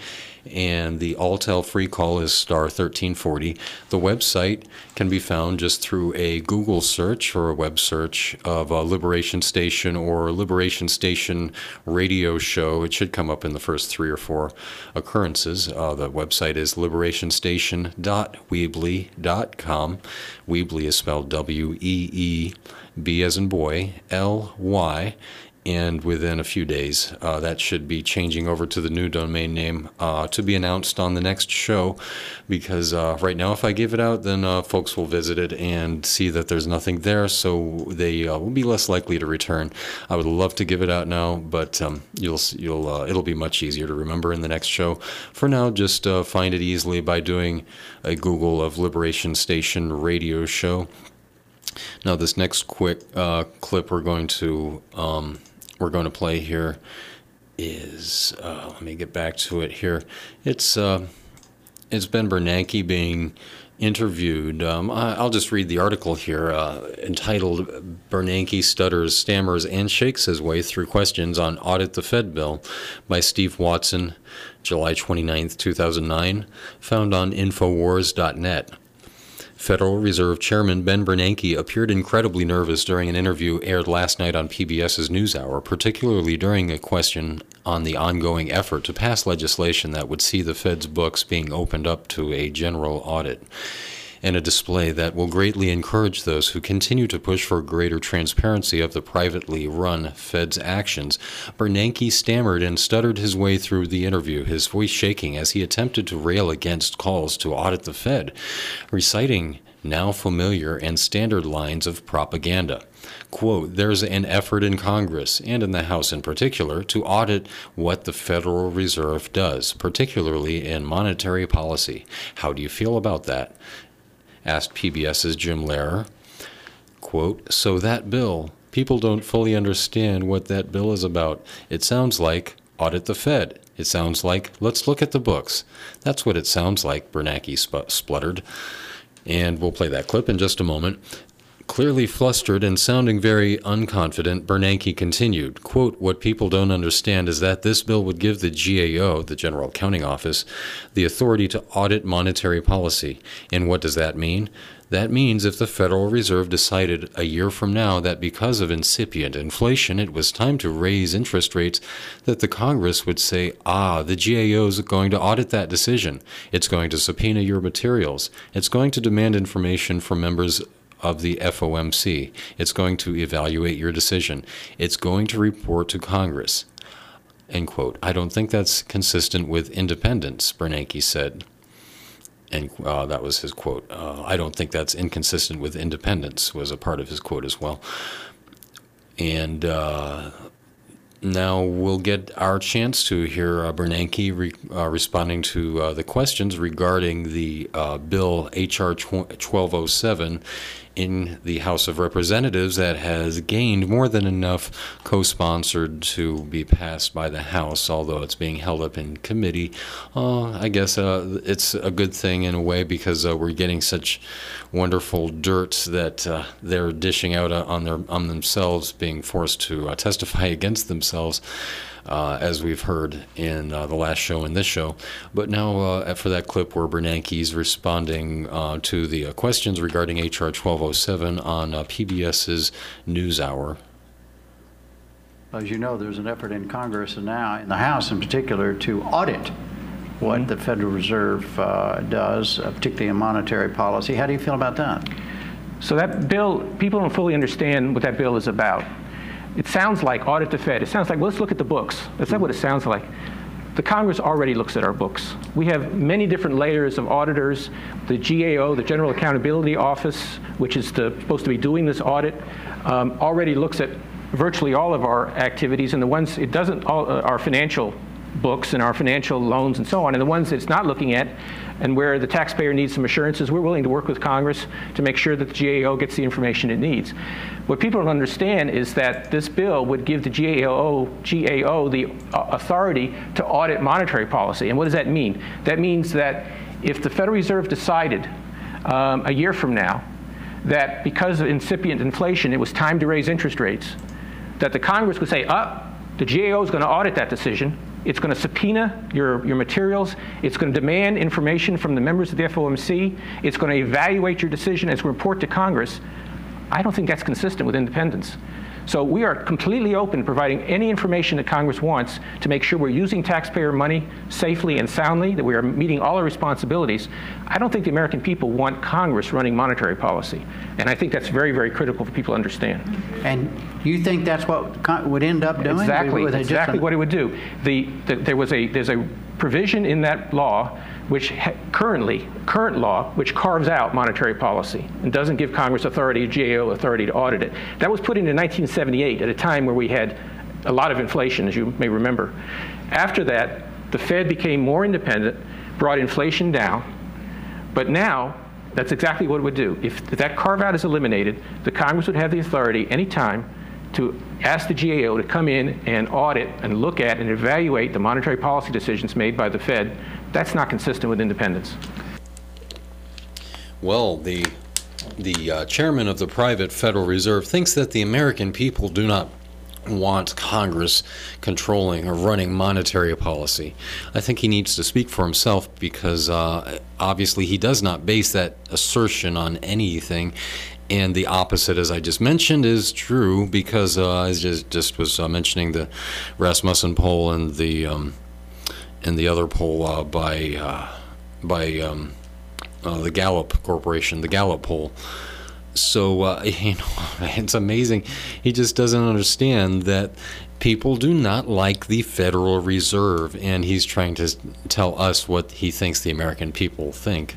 and the Alltel free call is star one three four zero. The website can be found just through a Google search or a web search of a Liberation Station or Liberation Station radio show. It should come up in the first three or four occurrences. Uh, the website is liberation station dot weebly dot com. Weebly is spelled W E E B as in boy, L Y. And within a few days, uh, that should be changing over to the new domain name uh, to be announced on the next show, because uh, right now if I give it out, then uh, folks will visit it and see that there's nothing there, so they uh, will be less likely to return. I would love to give it out now, but um, you'll you'll uh, it'll be much easier to remember in the next show. For now, just uh, find it easily by doing a Google of Liberation Station radio show. Now, this next quick uh, clip we're going to... Um, we're going to play here is, uh, let me get back to it here. It's uh, it's Ben Bernanke being interviewed. Um, I'll just read the article here uh, entitled Bernanke Stutters, Stammers, and Shakes His Way Through Questions on Audit the Fed Bill by Steve Watson, July twenty-ninth, two thousand nine, found on Infowars dot net. Federal Reserve Chairman Ben Bernanke appeared incredibly nervous during an interview aired last night on P B S's NewsHour, particularly during a question on the ongoing effort to pass legislation that would see the Fed's books being opened up to a general audit, and a display that will greatly encourage those who continue to push for greater transparency of the privately run Fed's actions. Bernanke stammered and stuttered his way through the interview, his voice shaking as he attempted to rail against calls to audit the Fed, reciting now familiar and standard lines of propaganda. Quote, there's an effort in Congress, and in the House in particular, to audit what the Federal Reserve does, particularly in monetary policy. How do you feel about that? Asked P B S's Jim Lehrer, quote, so that bill, people don't fully understand what that bill is about. It sounds like audit the Fed. It sounds like let's look at the books. That's what it sounds like, Bernanke sp- spluttered. And we'll play that clip in just a moment. Clearly flustered and sounding very unconfident, Bernanke continued, quote, what people don't understand is that this bill would give the G A O, the General Accounting Office, the authority to audit monetary policy. And what does that mean? That means if the Federal Reserve decided a year from now that because of incipient inflation it was time to raise interest rates, that the Congress would say, ah, the G A O is going to audit that decision. It's going to subpoena your materials. It's going to demand information from members of the F O M C. It's going to evaluate your decision. It's going to report to Congress. End quote. I don't think that's consistent with independence, Bernanke said. And uh, that was his quote. Uh, I don't think that's inconsistent with independence was a part of his quote as well. And uh, now we'll get our chance to hear uh, Bernanke re- uh, responding to uh, the questions regarding the uh, bill H R twelve oh seven in the House of Representatives that has gained more than enough co-sponsored to be passed by the House, although it's being held up in committee. Uh, I guess uh, it's a good thing in a way because uh, we're getting such wonderful dirt that uh, they're dishing out uh, on their on themselves, being forced to uh, testify against themselves, uh, as we've heard in uh, the last show and this show. But now uh, for that clip where Bernanke's responding uh, to the uh, questions regarding H R twelve oh seven on uh, P B S's NewsHour. As you know, there's an effort in Congress and now in the House in particular to audit what mm-hmm. the Federal Reserve uh, does, uh, particularly in monetary policy. How do you feel about that? So that bill, people don't fully understand what that bill is about. It sounds like audit the Fed. It sounds like, well, let's look at the books. That's not what it sounds like. The Congress already looks at our books. We have many different layers of auditors, the G A O, the General Accountability Office, which is the, supposed to be doing this audit, um, already looks at virtually all of our activities, and the ones it doesn't, all uh, our financial books and our financial loans and so on, and the ones that it's not looking at and where the taxpayer needs some assurances, we're willing to work with Congress to make sure that the G A O gets the information it needs. What people don't understand is that this bill would give the G A O, G A O the authority to audit monetary policy. And what does that mean? That means that if the Federal Reserve decided um, a year from now that because of incipient inflation it was time to raise interest rates, that the Congress would say, "Ah, the G A O is going to audit that decision. It's going to subpoena your, your materials. It's going to demand information from the members of the F O M C. It's going to evaluate your decision. It's going to report to Congress." I don't think that's consistent with independence. So we are completely open to providing any information that Congress wants to make sure we're using taxpayer money safely and soundly, that we are meeting all our responsibilities. I don't think the American people want Congress running monetary policy. And I think that's very, very critical for people to understand. And you think that's what con- would end up doing? Exactly, exactly what it would do. The, the, there was a, there's a provision in that law which ha- currently, current law, which carves out monetary policy and doesn't give Congress authority, G A O authority to audit it. That was put in in nineteen seventy-eight at a time where we had a lot of inflation, as you may remember. After that, the Fed became more independent, brought inflation down, but now that's exactly what it would do. If that carve-out is eliminated, the Congress would have the authority any time to ask the G A O to come in and audit and look at and evaluate the monetary policy decisions made by the Fed. That's not consistent with independence. well, the the uh, chairman of the private Federal Reserve thinks that the American people do not want Congress controlling or running monetary policy. I think he needs to speak for himself, because uh, obviously he does not base that assertion on anything. And the opposite, as I just mentioned, is true, because uh, I just, just was uh, mentioning the Rasmussen poll and the um, and the other poll uh, by uh, by um, uh, the Gallup Corporation, the Gallup poll. So, uh, you know, it's amazing. He just doesn't understand that people do not like the Federal Reserve, and he's trying to tell us what he thinks the American people think.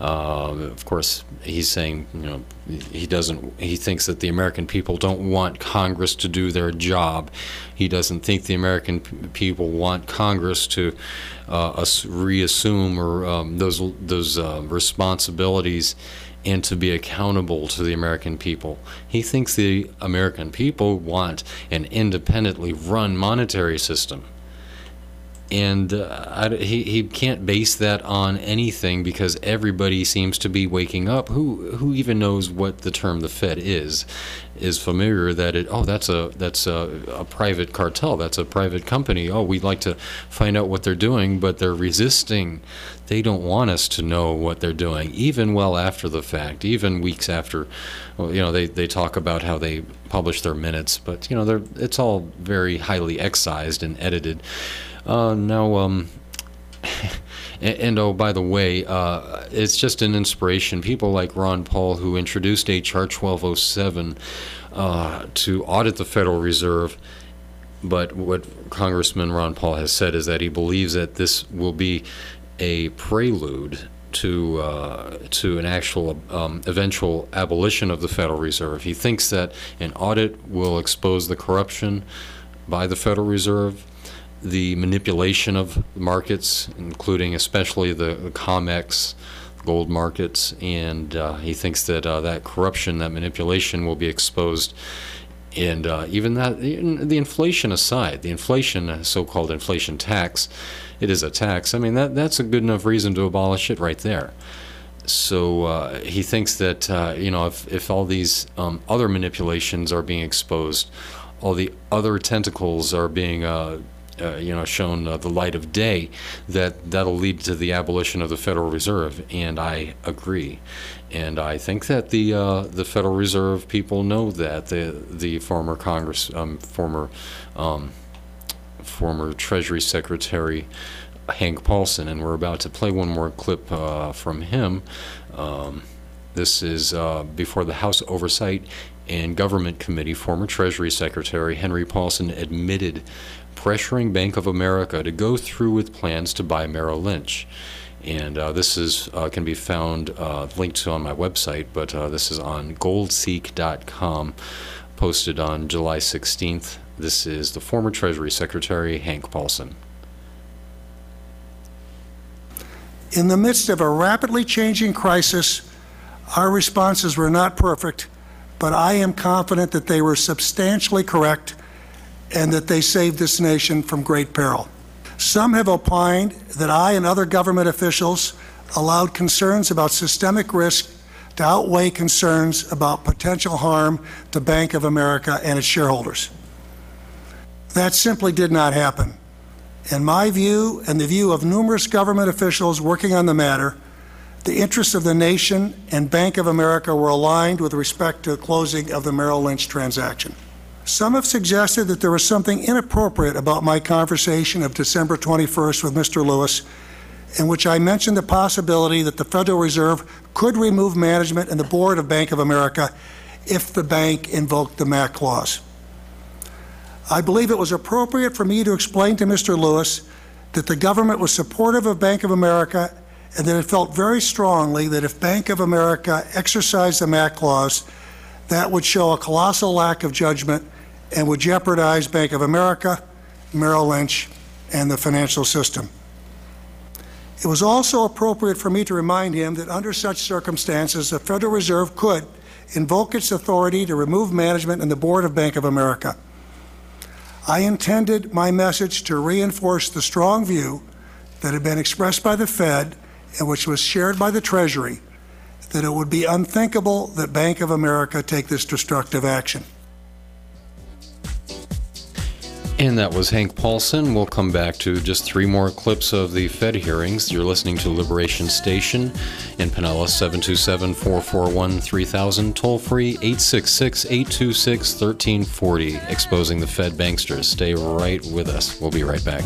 Uh, of course, he's saying, you know, he doesn't. He thinks that the American people don't want Congress to do their job. He doesn't think the American people want Congress to uh, reassume or um, those those uh, responsibilities and to be accountable to the American people. He thinks the American people want an independently run monetary system. And uh, I, he, he can't base that on anything, because everybody seems to be waking up. Who who even knows what the term the Fed is, is familiar that it, oh, that's a that's a, a private cartel, that's a private company. Oh, we'd like to find out what they're doing, but they're resisting. They don't want us to know what they're doing, even well after the fact, even weeks after. Well, you know, they, they talk about how they publish their minutes, but, you know, they're, it's all very highly excised and edited. Uh, now, um, and, and oh, by the way, uh, it's just an inspiration. People like Ron Paul, who introduced H R twelve oh seven uh, to audit the Federal Reserve, but what Congressman Ron Paul has said is that he believes that this will be a prelude to uh, to an actual um, eventual abolition of the Federal Reserve. He thinks that an audit will expose the corruption by the Federal Reserve, the manipulation of markets, including especially the, the COMEX, gold markets, and uh, he thinks that uh, that corruption, that manipulation will be exposed. And uh, even that, the inflation aside, the inflation, so-called inflation tax, it is a tax. I mean, that that's a good enough reason to abolish it right there. So uh, he thinks that, uh, you know, if, if all these um, other manipulations are being exposed, all the other tentacles are being uh, Uh, you know, shown uh, the light of day, that that'll lead to the abolition of the Federal Reserve. And I agree, and I think that the uh, the Federal Reserve people know that. the the former Congress, um, former um, former Treasury Secretary Hank Paulson, and we're about to play one more clip uh, from him. Um, this is uh, before the House Oversight and Government Committee. Former Treasury Secretary Henry Paulson admitted pressuring Bank of America to go through with plans to buy Merrill Lynch. And uh, this is uh, can be found uh, linked to on my website, but uh, this is on goldseek dot com, posted on July sixteenth. This is the former Treasury Secretary Hank Paulson. In the midst of a rapidly changing crisis, our responses were not perfect, but I am confident that they were substantially correct and that they saved this nation from great peril. Some have opined that I and other government officials allowed concerns about systemic risk to outweigh concerns about potential harm to Bank of America and its shareholders. That simply did not happen. In my view, and the view of numerous government officials working on the matter, the interests of the nation and Bank of America were aligned with respect to the closing of the Merrill Lynch transaction. Some have suggested that there was something inappropriate about my conversation of December twenty-first with Mister Lewis, in which I mentioned the possibility that the Federal Reserve could remove management and the board of Bank of America if the bank invoked the M A C clause. I believe it was appropriate for me to explain to Mister Lewis that the government was supportive of Bank of America and that it felt very strongly that if Bank of America exercised the M A C clause, that would show a colossal lack of judgment and would jeopardize Bank of America, Merrill Lynch, and the financial system. It was also appropriate for me to remind him that under such circumstances, the Federal Reserve could invoke its authority to remove management and the board of Bank of America. I intended my message to reinforce the strong view that had been expressed by the Fed and which was shared by the Treasury, that it would be unthinkable that Bank of America take this destructive action. And that was Hank Paulson. We'll come back to just three more clips of the Fed hearings. You're listening to Liberation Station in Pinellas, seven two seven, four four one, three thousand, toll-free eight six six, eight two six, one three four zero, Exposing the Fed Banksters. Stay right with us. We'll be right back.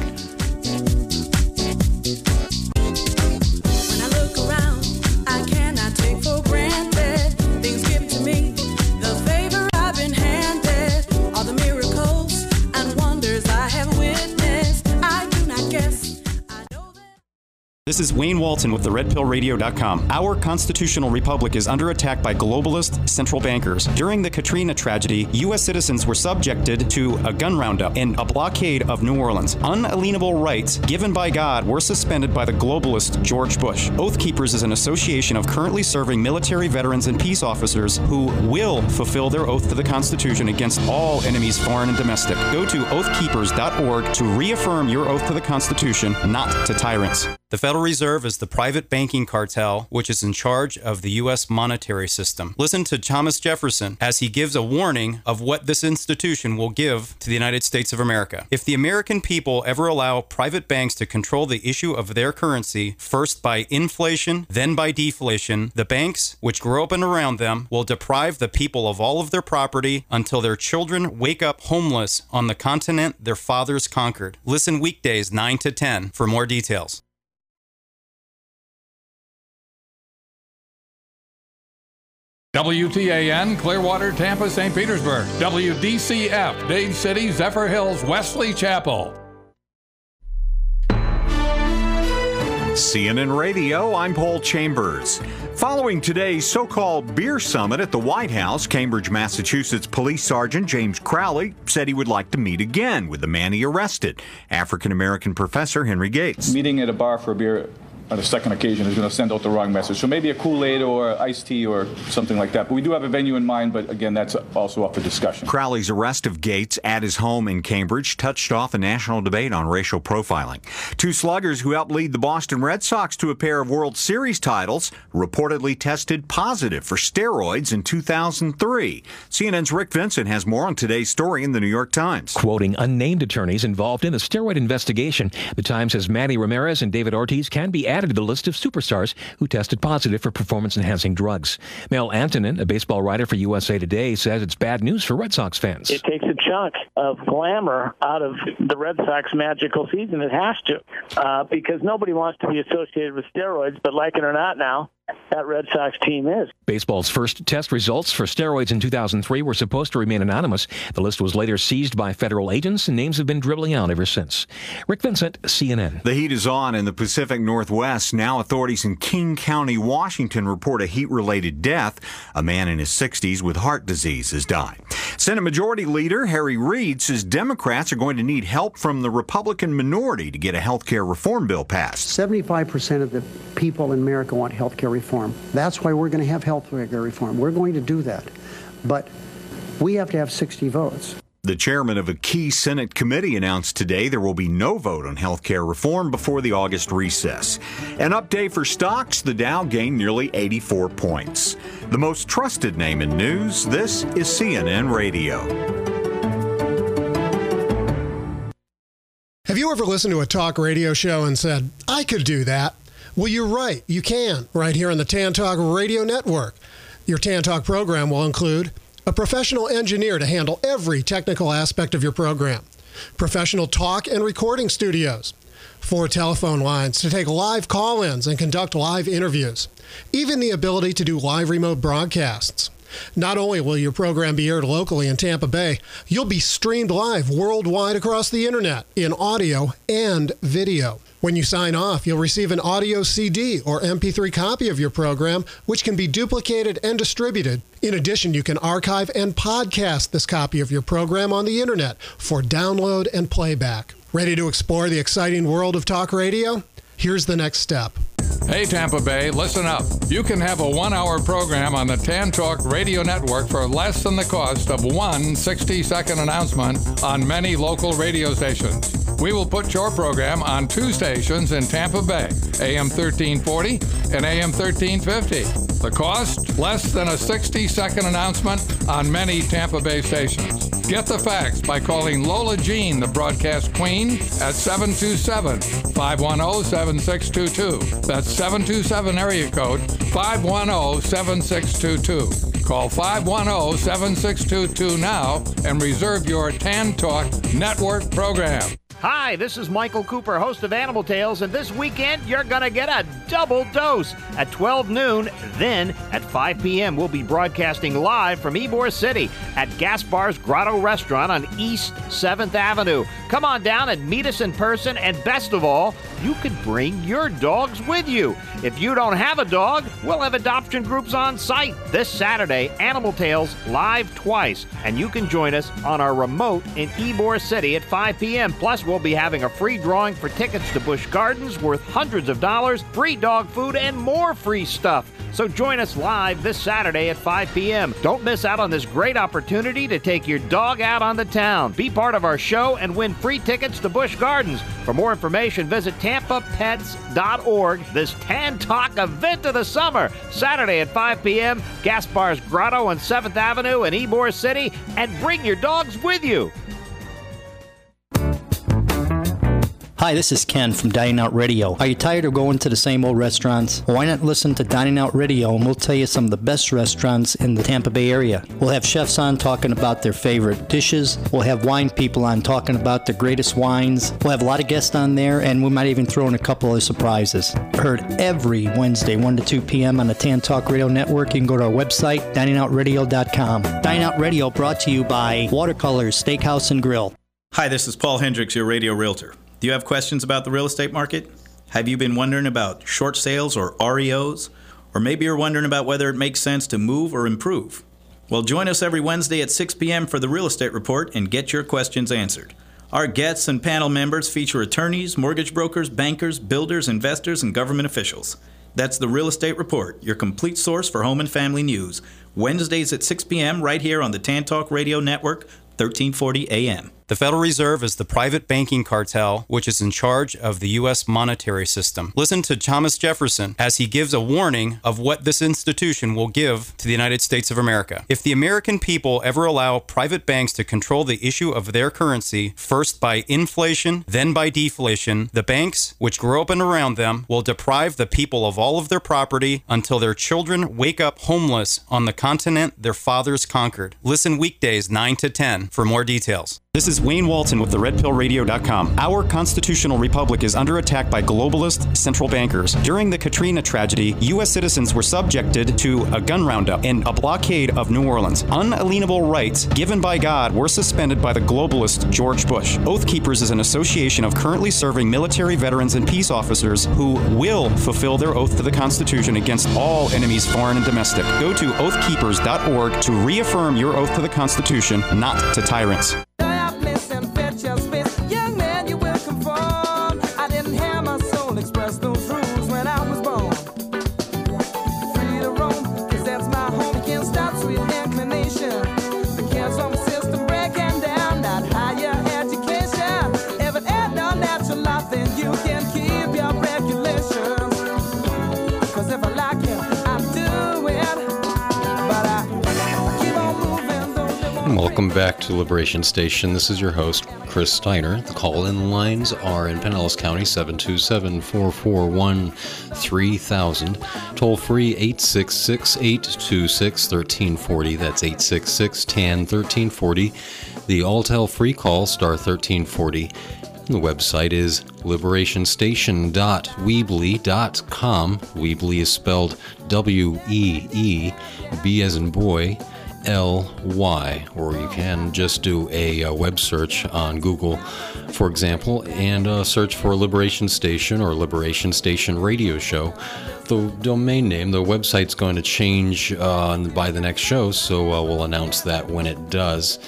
This is Wayne Walton with the Red Pill Radio dot com. Our constitutional republic is under attack by globalist central bankers. During the Katrina tragedy, U S citizens were subjected to a gun roundup and a blockade of New Orleans. Unalienable rights given by God were suspended by the globalist George Bush. Oath Keepers is an association of currently serving military veterans and peace officers who will fulfill their oath to the Constitution against all enemies, foreign and domestic. Go to oath keepers dot org to reaffirm your oath to the Constitution, not to tyrants. The Federal Reserve is the private banking cartel which is in charge of the U S monetary system. Listen to Thomas Jefferson as he gives a warning of what this institution will give to the United States of America. If the American people ever allow private banks to control the issue of their currency, first by inflation, then by deflation, the banks which grow up and around them will deprive the people of all of their property until their children wake up homeless on the continent their fathers conquered. Listen weekdays nine to ten for more details. W T A N, Clearwater, Tampa, Saint Petersburg. W D C F, Dade City, Zephyr Hills, Wesley Chapel. C N N Radio, I'm Paul Chambers. Following today's so-called beer summit at the White House, Cambridge, Massachusetts Police Sergeant James Crowley said he would like to meet again with the man he arrested, African-American professor Henry Gates. Meeting at a bar for a beer on the second occasion is going to send out the wrong message. So maybe a Kool-Aid or iced tea or something like that. But we do have a venue in mind, but again, that's also up for discussion. Crowley's arrest of Gates at his home in Cambridge touched off a national debate on racial profiling. Two sluggers who helped lead the Boston Red Sox to a pair of World Series titles reportedly tested positive for steroids in two thousand three. C N N's Rick Vincent has more on today's story in the New York Times. Quoting unnamed attorneys involved in the steroid investigation, the Times says Manny Ramirez and David Ortiz can be added to the list of superstars who tested positive for performance-enhancing drugs. Mel Antonin, a baseball writer for U S A Today, says it's bad news for Red Sox fans. It takes a chunk of glamour out of the Red Sox magical season. It has to, uh, because nobody wants to be associated with steroids, but like it or not now, that Red Sox team is. Baseball's first test results for steroids in two thousand three were supposed to remain anonymous. The list was later seized by federal agents, and names have been dribbling out ever since. Rick Vincent, C N N. The heat is on in the Pacific Northwest. Now authorities in King County, Washington report a heat-related death. A man in his sixties with heart disease has died. Senate Majority Leader Harry Reid says Democrats are going to need help from the Republican minority to get a health care reform bill passed. seventy-five percent of the people in America want health care reform. That's why we're going to have health care reform. We're going to do that. But we have to have sixty votes. The chairman of a key Senate committee announced today there will be no vote on health care reform before the August recess. An update for stocks, the Dow gained nearly eighty-four points. The most trusted name in news, this is C N N Radio. Have you ever listened to a talk radio show and said, I could do that? Well, you're right. You can, right here on the Tan Talk Radio Network. Your Tan Talk program will include a professional engineer to handle every technical aspect of your program, professional talk and recording studios, four telephone lines to take live call-ins and conduct live interviews, even the ability to do live remote broadcasts. Not only will your program be aired locally in Tampa Bay, you'll be streamed live worldwide across the internet in audio and video. When you sign off, you'll receive an audio C D or M P three copy of your program, which can be duplicated and distributed. In addition, you can archive and podcast this copy of your program on the internet for download and playback. Ready to explore the exciting world of talk radio? Here's the next step. Hey, Tampa Bay, listen up. You can have a one-hour program on the Tan Talk Radio Network for less than the cost of one sixty-second announcement on many local radio stations. We will put your program on two stations in Tampa Bay, A M thirteen forty and A M thirteen fifty. The cost, less than a sixty-second announcement on many Tampa Bay stations. Get the facts by calling Lola Jean, the broadcast queen, at seven two seven, five one zero, seven six two two. That's seven two seven area code five one zero, seven six two two. Call five one zero, seven six two two now and reserve your Tan Talk Network program. Hi, this is Michael Cooper, host of Animal Tales, and this weekend you're going to get a double dose. At twelve noon, then at five p.m., we'll be broadcasting live from Ybor City at Gaspar's Grotto Restaurant on East seventh Avenue. Come on down and meet us in person, and best of all, you can bring your dogs with you. If you don't have a dog, we'll have adoption groups on site. This Saturday, Animal Tales live twice, and you can join us on our remote in Ybor City at five p.m., plus we'll We'll be having a free drawing for tickets to Busch Gardens worth hundreds of dollars, free dog food, and more free stuff. So join us live this Saturday at five p.m. Don't miss out on this great opportunity to take your dog out on the town. Be part of our show and win free tickets to Busch Gardens. For more information, visit tampa pets dot org. This Tan Talk event of the summer, Saturday at five p.m., Gaspar's Grotto on seventh Avenue in Ybor City, and bring your dogs with you. Hi, this is Ken from Dining Out Radio. Are you tired of going to the same old restaurants? Well, why not listen to Dining Out Radio and we'll tell you some of the best restaurants in the Tampa Bay area. We'll have chefs on talking about their favorite dishes. We'll have wine people on talking about their greatest wines. We'll have a lot of guests on there, and we might even throw in a couple of surprises. Heard every Wednesday, one to two p.m. on the Tan Talk Radio Network. You can go to our website, dining out radio dot com. Dining Out Radio brought to you by Watercolors Steakhouse and Grill. Hi, this is Paul Hendricks, your radio realtor. Do you have questions about the real estate market? Have you been wondering about short sales or R E Os? Or maybe you're wondering about whether it makes sense to move or improve? Well, join us every Wednesday at six p.m. for the Real Estate Report and get your questions answered. Our guests and panel members feature attorneys, mortgage brokers, bankers, builders, investors, and government officials. That's the Real Estate Report, your complete source for home and family news. Wednesdays at six p.m. right here on the Tan Talk Radio Network, thirteen forty A M. The Federal Reserve is the private banking cartel which is in charge of the U S monetary system. Listen to Thomas Jefferson as he gives a warning of what this institution will give to the United States of America. If the American people ever allow private banks to control the issue of their currency, first by inflation, then by deflation, the banks, which grow up and around them, will deprive the people of all of their property until their children wake up homeless on the continent their fathers conquered. Listen weekdays nine to ten for more details. This is Wayne Walton with the red pill radio dot com. Our constitutional republic is under attack by globalist central bankers. During the Katrina tragedy, U S citizens were subjected to a gun roundup and a blockade of New Orleans. Unalienable rights given by God were suspended by the globalist George Bush. Oath Keepers is an association of currently serving military veterans and peace officers who will fulfill their oath to the Constitution against all enemies, foreign and domestic. Go to oath keepers dot org to reaffirm your oath to the Constitution, not to tyrants. Welcome back to Liberation Station. This is your host, Chris Steiner. The call-in lines are in Pinellas County, seven two seven, four four one, three thousand. Toll-free, eight six six, eight two six, one three four zero. That's eight six six, T A N, one three four zero. The Altel free call, star thirteen forty. And the website is liberation station dot weebly dot com. Weebly is spelled W E E, B as in boy, L Y, or you can just do a, a web search on Google, for example, and uh, search for Liberation Station or Liberation Station Radio Show. The domain name, the website's going to change uh, by the next show, so uh, we'll announce that when it does.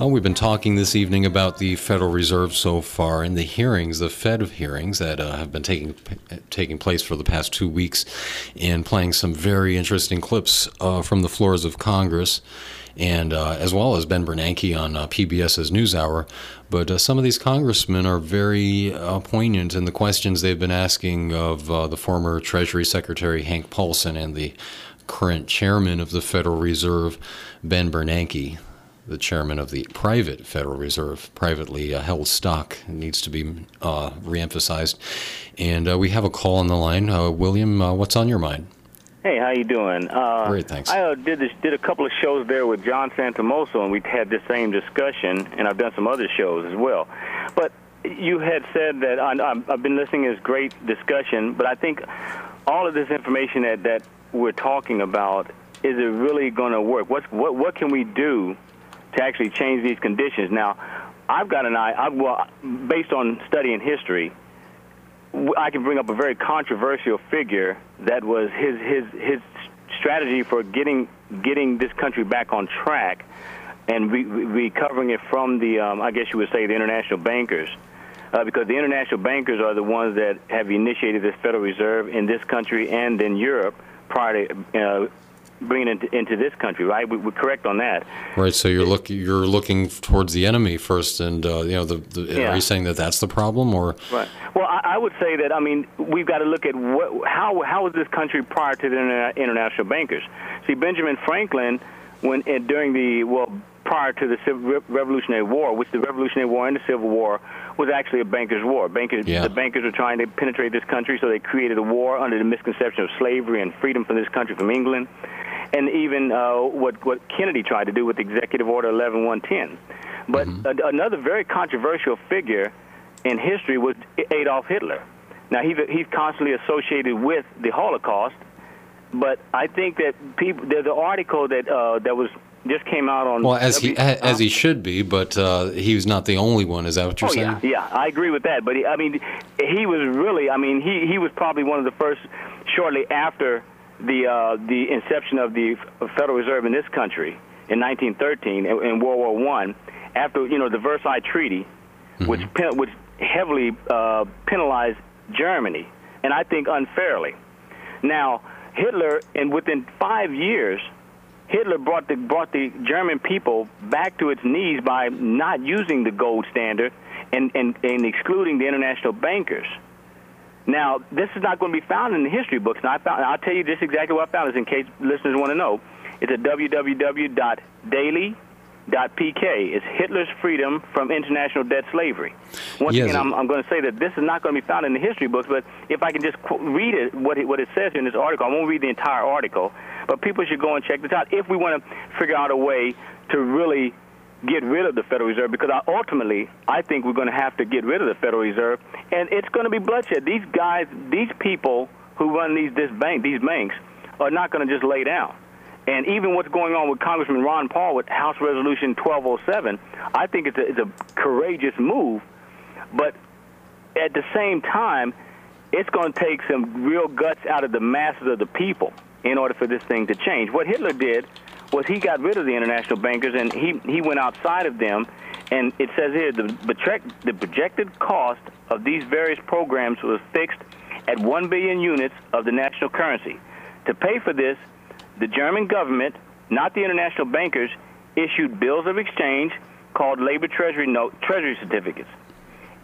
Uh, we've been talking this evening about the Federal Reserve so far in the hearings, the Fed hearings that uh, have been taking taking place for the past two weeks, and playing some very interesting clips uh, from the floors of Congress, and uh, as well as Ben Bernanke on uh, P B S's NewsHour. But uh, some of these congressmen are very uh, poignant in the questions they've been asking of uh, the former Treasury Secretary Hank Paulson and the current chairman of the Federal Reserve, Ben Bernanke. The chairman of the private Federal Reserve, privately uh, held stock, needs to be uh, reemphasized. And uh, we have a call on the line. Uh, William, uh, what's on your mind? Hey, how you doing? Uh, Great, thanks. I uh, did this, did a couple of shows there with John Santomoso, and we had this same discussion, and I've done some other shows as well. But you had said that I, I've been listening to this great discussion, but I think all of this information that, that we're talking about, is it really going to work? What's, what, what can we do to actually change these conditions? Now, I've got an eye, I've, well, based on studying history, I can bring up a very controversial figure that was his his his strategy for getting getting this country back on track and re- recovering it from the, um, I guess you would say, the international bankers, uh, because the international bankers are the ones that have initiated this Federal Reserve in this country and in Europe prior to uh, bringing it into, into this country, right? We, we're correct on that. Right. So you're look you're looking towards the enemy first, and uh, you know, the, the yeah. Are you saying that that's the problem, or? Right. Well, I, I would say that I mean we've got to look at what how how was this country prior to the interna- international bankers? See, Benjamin Franklin, when and during the well prior to the Civil Revolutionary War, which the Revolutionary War and the Civil War was actually a bankers' war. Bankers, yeah. The bankers were trying to penetrate this country, so they created a war under the misconception of slavery and freedom from this country from England. And even uh, what, what Kennedy tried to do with Executive Order eleven one ten. But mm-hmm. a, another very controversial figure in history was Adolf Hitler. Now, he, he's constantly associated with the Holocaust, but I think that people, there's an article that uh, that was just came out on... Well, as w- he uh, as he should be, but uh, he was not the only one. Is that what you're oh, saying? Yeah, yeah, I agree with that. But, he, I mean, he was really... I mean, he, he was probably one of the first, shortly after... the uh, the inception of the Federal Reserve in this country in nineteen thirteen in World War One, after you know the Versailles Treaty, mm-hmm. which pen- which heavily uh, penalized Germany, and I think unfairly. Now Hitler, and within five years, Hitler brought the brought the German people back to its knees by not using the gold standard and and, and excluding the international bankers. Now, this is not going to be found in the history books. Now, I found, I'll tell you just exactly what I found, is in case listeners want to know. It's at w w w dot daily dot p k. It's Hitler's Freedom from International Debt Slavery. Once yes. again, I'm, I'm going to say that this is not going to be found in the history books, but if I can just qu- read it what, it, what it says in this article. I won't read the entire article, but people should go and check this out if we want to figure out a way to really get rid of the Federal Reserve, because ultimately I think we're going to have to get rid of the Federal Reserve, and it's going to be bloodshed. These guys, these people who run these this bank, these banks, are not going to just lay down. And even what's going on with Congressman Ron Paul with House Resolution twelve oh seven, I think it's a, it's a courageous move, but at the same time, it's going to take some real guts out of the masses of the people in order for this thing to change. What Hitler did was he got rid of the international bankers, and he, he went outside of them. And it says here, the, the projected cost of these various programs was fixed at one billion units of the national currency. To pay for this, the German government, not the international bankers, issued bills of exchange called labor treasury note, treasury certificates.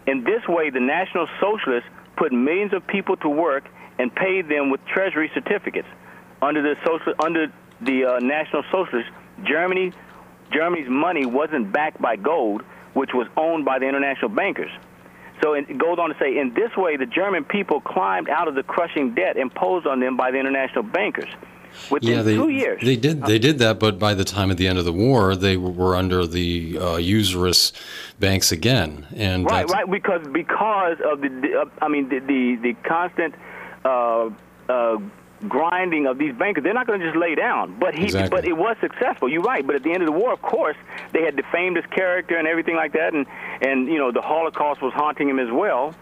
In this way, the National Socialists put millions of people to work and paid them with treasury certificates. Under the social, under the uh, National Socialists, Germany, Germany's money wasn't backed by gold, which was owned by the international bankers. So it goes on to say, in this way, the German people climbed out of the crushing debt imposed on them by the international bankers. Within yeah, they, two years. They did, they did that, but by the time at the end of the war, they were under the uh, usurious banks again. And right, right, because because of the, uh, I mean, the, the, the constant... Uh, uh, grinding of these bankers. They're not going to just lay down. But he, exactly. but it was successful. You're right. But at the end of the war, of course, they had defamed his character and everything like that, and, and you know, the Holocaust was haunting him as well.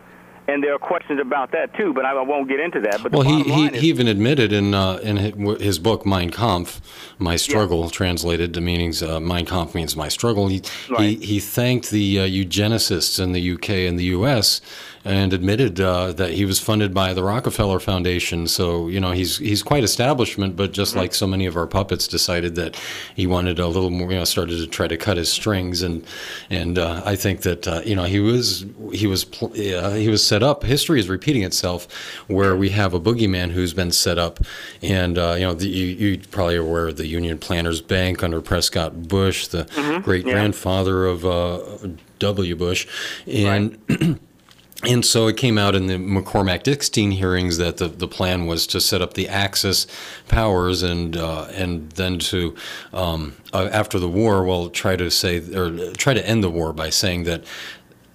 And there are questions about that, too, but I won't get into that. But well, he, he, is, he even admitted in uh, in his book, Mein Kampf, My Struggle, yeah. translated to meanings, uh, Mein Kampf means my struggle. He right. he, he thanked the uh, eugenicists in the U K and the U S and admitted uh, that he was funded by the Rockefeller Foundation. So, you know, he's he's quite establishment, but just mm-hmm. like so many of our puppets, decided that he wanted a little more, you know, started to try to cut his strings. And and uh, I think that, uh, you know, he was he was uh, he was set up. History is repeating itself, where we have a boogeyman who's been set up, and uh, you know the, you, you probably are aware of the Union Planners Bank under Prescott Bush, the mm-hmm. great yeah. grandfather of uh, W. Bush, and. Right. And so it came out in the McCormack-Dickstein hearings that the, the plan was to set up the Axis powers and uh, and then to um, uh, after the war, well, try to say or try to end the war by saying that.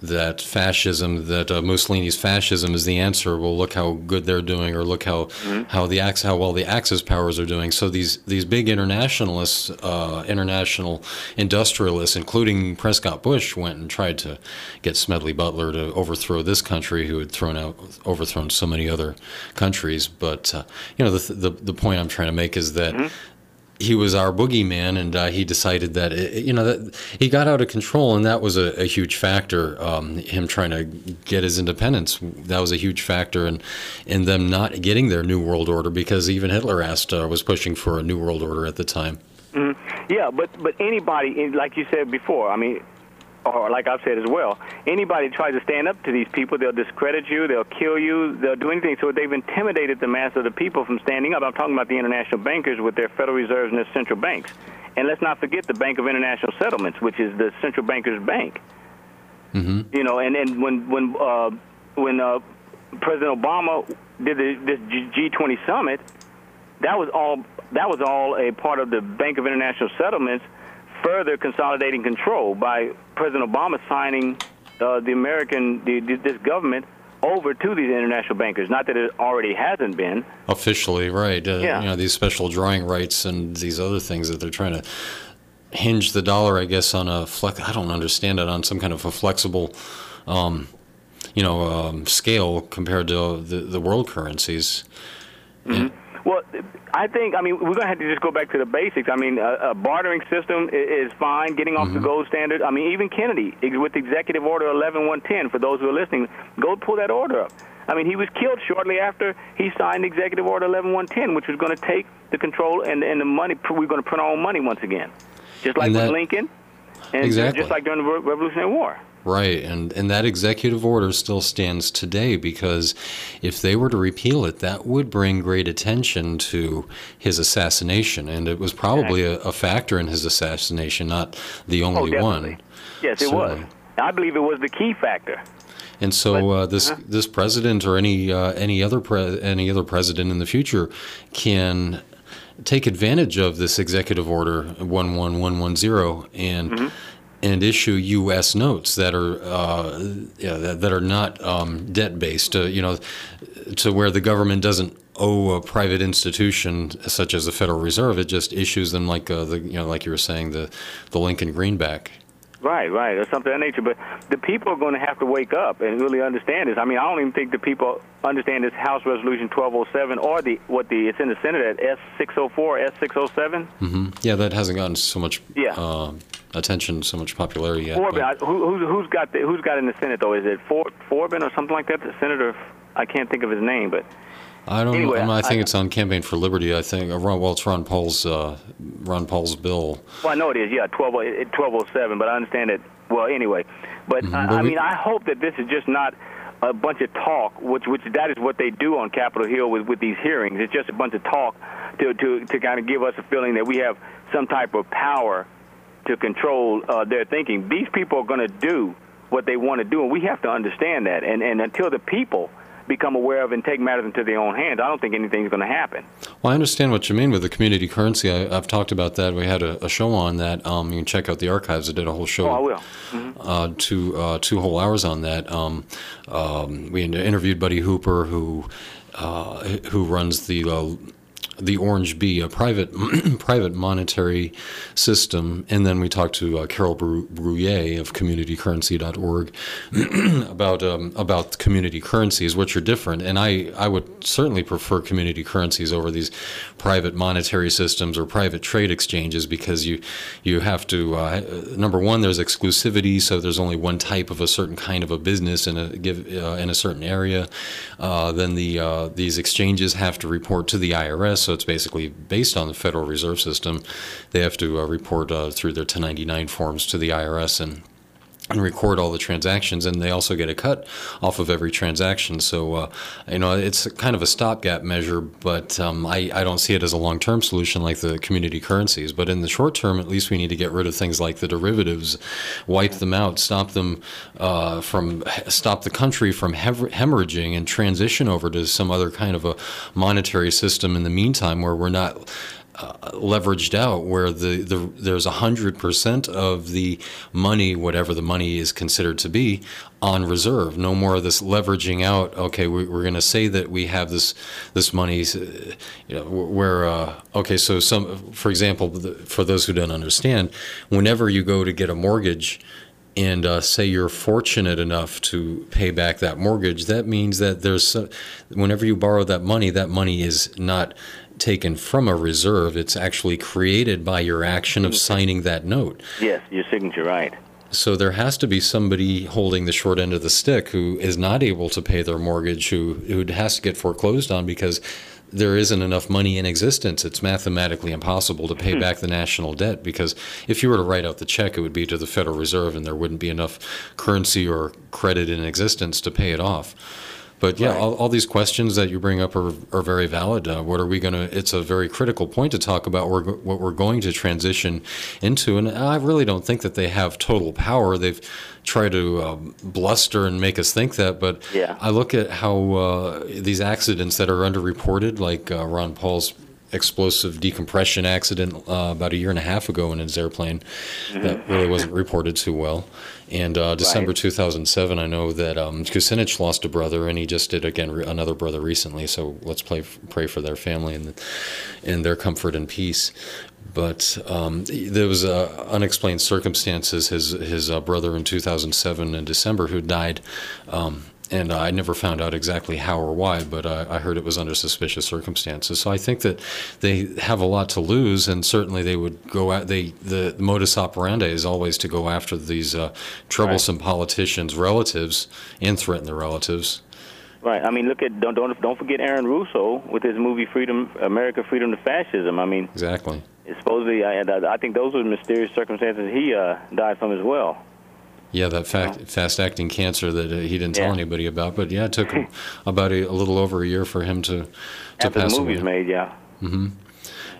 That fascism, that uh, Mussolini's fascism is the answer. Well, look how good they're doing, or look how mm-hmm. how the Ax- how well the Axis powers are doing. So these these big internationalists, uh, international industrialists, including Prescott Bush, went and tried to get Smedley Butler to overthrow this country, who had thrown out overthrown so many other countries. But uh, you know, the, the the point I'm trying to make is that. Mm-hmm. He was our boogeyman, and uh, he decided that, it, you know, that he got out of control, and that was a, a huge factor. Um, him trying to get his independence, that was a huge factor in, in them not getting their New World Order, because even Hitler asked, uh, was pushing for a New World Order at the time. Mm-hmm. Yeah, but, but anybody, like you said before, I mean, or like I've said as well, anybody tries to stand up to these people, they'll discredit you, they'll kill you, they'll do anything. So they've intimidated the mass of the people from standing up. I'm talking about the international bankers with their Federal Reserves and their central banks. And let's not forget the Bank of International Settlements, which is the central banker's bank. Mm-hmm. You know, and then when when uh, when uh, President Obama did the, this G twenty summit, that was all that was all a part of the Bank of International Settlements. Further consolidating control by President Obama signing uh, the American, the, this government over to these international bankers. Not that it already hasn't been. Officially, right. Uh, yeah. You know, these special drawing rights and these other things that they're trying to hinge the dollar, I guess, on a flex. I don't understand it, on some kind of a flexible, um, you know, um, scale compared to the, the world currencies. Mm-hmm. And, well, I think, I mean, we're going to have to just go back to the basics. I mean, a, a bartering system is, is fine, getting off mm-hmm. the gold standard. I mean, even Kennedy, with Executive Order eleven one ten, for those who are listening, go pull that order up. I mean, he was killed shortly after he signed Executive Order eleven one ten, which was going to take the control and, and the money. We're going to print our own money once again, just like that, with Lincoln and exactly. just like during the Revolutionary War. Right, and, and that executive order still stands today, because if they were to repeal it, that would bring great attention to his assassination, and it was probably a, a factor in his assassination, not the only oh, one. Yes, it so, was. I believe it was the key factor. And so uh, this uh-huh. this president or any uh, any other pre- any other president in the future can take advantage of this executive order one one one one zero and. Mm-hmm. And issue U S notes that are uh, yeah, that, that are not um, debt based, uh, you know, to where the government doesn't owe a private institution such as the Federal Reserve. It just issues them like uh, the you know like you were saying the, the Lincoln Greenback. Right, right, or something of that nature. But the people are going to have to wake up and really understand this. I mean, I don't even think the people understand this House Resolution twelve oh seven or the what the it's in the Senate at S six oh four, S six oh seven. Mm-hmm. Yeah, that hasn't gotten so much. Yeah. Uh, attention, so much popularity yet. Forbin, I, who, who's got the, who's got in the Senate though? Is it For, Forbin or something like that? The senator, I can't think of his name, but I don't. Anyway, I, I think I, it's on Campaign for Liberty. I think. Well, it's Ron Paul's uh, Ron Paul's bill. Well, I know it is. Yeah, twelve twelve oh seven. But I understand it. Well, anyway, but mm-hmm. I, I mean, I hope that this is just not a bunch of talk, which which that is what they do on Capitol Hill with, with these hearings. It's just a bunch of talk to to to kind of give us a feeling that we have some type of power to control uh, their thinking. These people are going to do what they want to do, and we have to understand that. And, and until the people become aware of and take matters into their own hands, I don't think anything's going to happen. Well, I understand what you mean with the community currency. I, I've talked about that. We had a, a show on that. Um, you can check out the archives. I did a whole show. Oh, I will. Mm-hmm. Uh, two, uh, two whole hours on that. Um, um, we interviewed Buddy Hooper, who, uh, who runs the... Uh, the Orange Bee, a private private monetary system. And then we talked to uh, Carol Bruyere of community currency dot org about um, about community currencies, which are different. And I, I would certainly prefer community currencies over these private monetary systems or private trade exchanges, because you, you have to, uh, number one, there's exclusivity, so there's only one type of a certain kind of a business in a, give, uh, in a certain area. Uh, then the uh, these exchanges have to report to the I R S, so it's basically based on the Federal Reserve System. They have to uh, report uh, through their ten ninety-nine forms to the I R S and and record all the transactions, and they also get a cut off of every transaction. So, uh, you know, it's kind of a stopgap measure, but um, I, I don't see it as a long-term solution like the community currencies. But in the short term, at least we need to get rid of things like the derivatives, wipe them out, stop them uh, from, stop the country from hemorrhaging, and transition over to some other kind of a monetary system in the meantime, where we're not Uh, leveraged out, where the, the there's one hundred percent of the money, whatever the money is considered to be, on reserve. No more of this leveraging out. Okay, we, we're going to say that we have this this money, you know, where, uh, okay, so some, for example, for those who don't understand, whenever you go to get a mortgage, and uh, say you're fortunate enough to pay back that mortgage, that means that there's, uh, whenever you borrow that money, that money is not taken from a reserve. It's actually created by your action of signing that note. Yes, your signature, right. So there has to be somebody holding the short end of the stick who is not able to pay their mortgage, who, who has to get foreclosed on because there isn't enough money in existence. It's mathematically impossible to pay hmm. back the national debt, because if you were to write out the check, it would be to the Federal Reserve, and there wouldn't be enough currency or credit in existence to pay it off. But yeah, right. all, all these questions that you bring up are, are very valid. Uh, what are we going to? It's a very critical point to talk about we're, what we're going to transition into. And I really don't think that they have total power. They've tried to uh, bluster and make us think that. But yeah. I look at how uh, these accidents that are underreported, like uh, Ron Paul's explosive decompression accident uh, about a year and a half ago in his airplane, mm-hmm. that really wasn't reported too well. And uh, December right. two thousand seven, I know that um, Kucinich lost a brother, and he just did again re- another brother recently. So let's play, pray for their family and the, and their comfort and peace. But um, there was uh, unexplained circumstances. His his uh, brother in two thousand seven in December who died, um, and uh, I never found out exactly how or why, but uh, I heard it was under suspicious circumstances. So I think that they have a lot to lose, and certainly they would go out. They the, the modus operandi is always to go after these uh, troublesome right. politicians, relatives, and threaten their relatives. Right. I mean, look at don't don't don't forget Aaron Russo with his movie Freedom, America, Freedom to Fascism. I mean, exactly. Supposedly, I, I think those were the mysterious circumstances he uh, died from as well. Yeah, that fact, fast-acting cancer that uh, he didn't yeah. tell anybody about. But, yeah, it took him about a, a little over a year for him to, to After pass away. After the movie's away. made, yeah. Mm-hmm.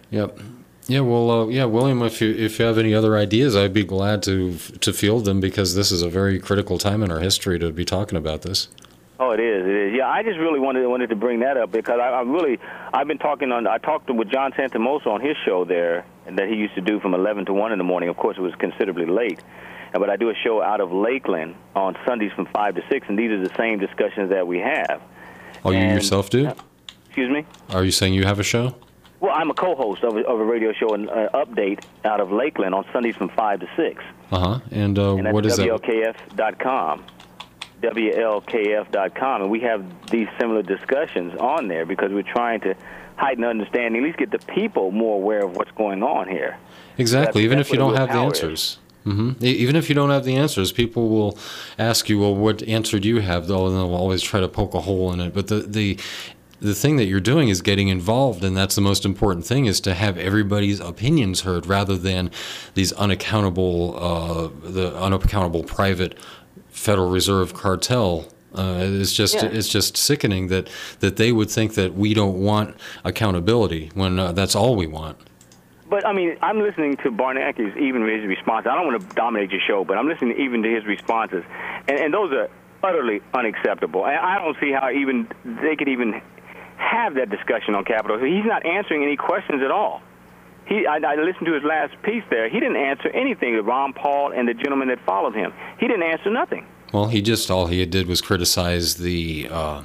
Yep. Yeah, well, uh, yeah, William, if you if you have any other ideas, I'd be glad to to field them, because this is a very critical time in our history to be talking about this. Oh, it is. It is. Yeah, I just really wanted wanted to bring that up, because I, I really, I've been talking on, I talked with John Santamosa on his show there, and that he used to do from eleven to one in the morning. Of course, it was considerably late. But I do a show out of Lakeland on Sundays from five to six, and these are the same discussions that we have. Oh, and, you yourself do? Uh, excuse me? Are you saying you have a show? Well, I'm a co-host of a, of a radio show, an uh, update out of Lakeland on Sundays from five to six. Uh-huh. And, uh, and that's what is W L K F dot com. That? W L K F dot com. And we have these similar discussions on there because we're trying to heighten understanding, at least get the people more aware of what's going on here. Exactly, so even if you don't have the answers. Is. Mm-hmm. Even if you don't have the answers, people will ask you, well, what answer do you have, though? And they'll always try to poke a hole in it. But the, the the thing that you're doing is getting involved, and that's the most important thing, is to have everybody's opinions heard rather than these unaccountable, uh, the unaccountable private Federal Reserve cartel. Uh, it's just yeah. it's just sickening that, that they would think that we don't want accountability when uh, that's all we want. But, I mean, I'm listening to Bernanke's, even his response. I don't want to dominate your show, but I'm listening to even to his responses. And, and those are utterly unacceptable. And I don't see how even they could even have that discussion on Capitol. He's not answering any questions at all. He, I, I listened to his last piece there. He didn't answer anything to Ron Paul and the gentleman that followed him. He didn't answer nothing. Well, he just, all he did was criticize the... Uh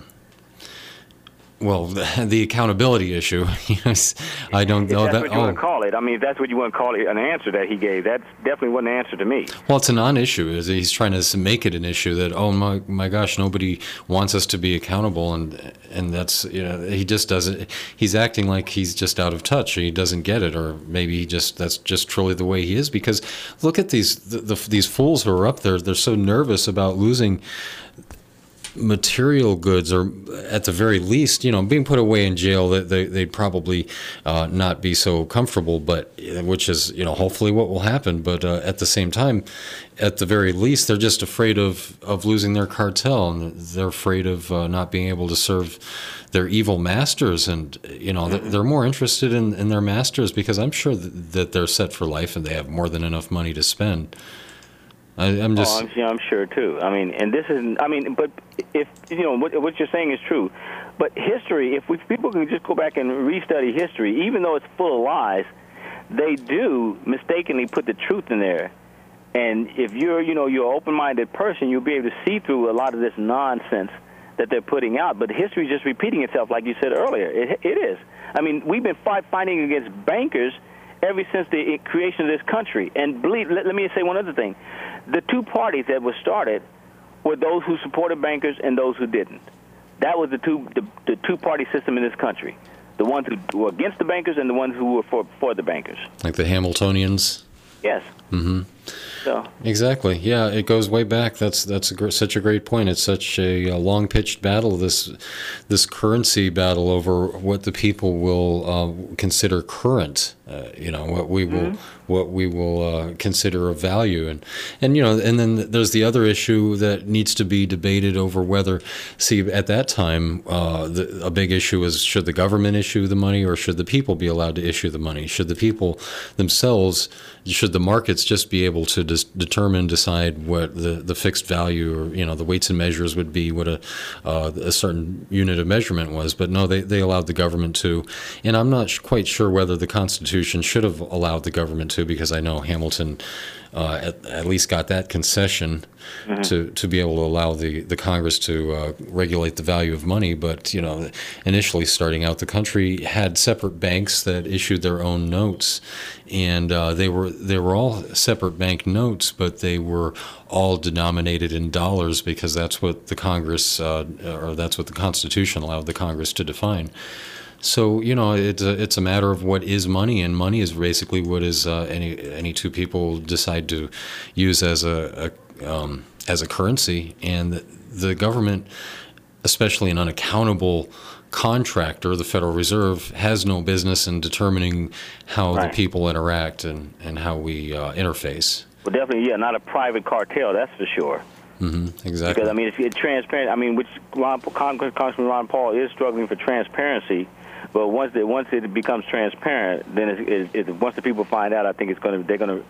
Well, the, the accountability issue. Yes, I don't know if that's that. That's what you oh. want to call it. I mean, if that's what you want to call it, an answer that he gave, that definitely wasn't an answer to me. Well, it's a non-issue. He's trying to make it an issue that, oh, my my gosh, nobody wants us to be accountable. And and that's, you know, he just doesn't, he's acting like he's just out of touch. Or he doesn't get it. Or maybe he just, that's just truly the way he is. Because look at these, the, the, these fools who are up there. They're so nervous about losing material goods, or at the very least, you know, being put away in jail, that they, they'd probably uh, not be so comfortable, but which is, you know, hopefully what will happen. But uh, at the same time, at the very least, they're just afraid of, of losing their cartel, and they're afraid of uh, not being able to serve their evil masters. And, you know, they're, they're more interested in, in their masters, because I'm sure that, that they're set for life and they have more than enough money to spend. I, I'm just. Oh, I'm, I'm sure too. I mean, and this is. I mean, but if you know what, what you're saying is true, but history. If we, people can just go back and restudy history, even though it's full of lies, they do mistakenly put the truth in there. And if you're, you know, you're an open-minded person, you'll be able to see through a lot of this nonsense that they're putting out. But history is just repeating itself, like you said earlier. It, it is. I mean, we've been fight, fighting against bankers ever since the creation of this country. And believe, let, let me say one other thing. The two parties that were started were those who supported bankers and those who didn't. That was the two the, the two-party system in this country, the ones who were against the bankers and the ones who were for, for the bankers. Like the Hamiltonians? Yes. Mm-hmm. So. Exactly. Yeah, it goes way back. That's that's a, such a great point. It's such a, a long-pitched battle, this this currency battle over what the people will uh, consider current. Uh, you know, what we will mm-hmm. what we will uh, consider of value, and and you know, and then there's the other issue that needs to be debated over whether. See, at that time, uh, the, a big issue was, should the government issue the money, or should the people be allowed to issue the money? Should the people themselves, should the markets just be able to dis- determine, decide what the, the fixed value, or you know, the weights and measures would be, what a uh, a certain unit of measurement was? But no, they they allowed the government to, and I'm not sh- quite sure whether the Constitution should have allowed the government to, because I know Hamilton uh, at, at least got that concession mm-hmm. to, to be able to allow the, the Congress to uh, regulate the value of money. But, you know, initially starting out, the country had separate banks that issued their own notes, and uh, they were they were all separate bank notes, but they were all denominated in dollars, because that's what the Congress uh, or that's what the Constitution allowed the Congress to define. So, you know, it's a, it's a matter of what is money, and money is basically what is uh, any any two people decide to use as a, a um, as a currency. And the, the government, especially an unaccountable contractor, the Federal Reserve, has no business in determining how right. the people interact and, and how we uh, interface. Well, definitely, yeah, not a private cartel, that's for sure. Mm-hmm, exactly. Because, I mean, it's, it's transparent. I mean, which Ron, Congressman Ron Paul is struggling for transparency. But once it once it becomes transparent, then it, it, it, once the people find out, I think it's going to they're going to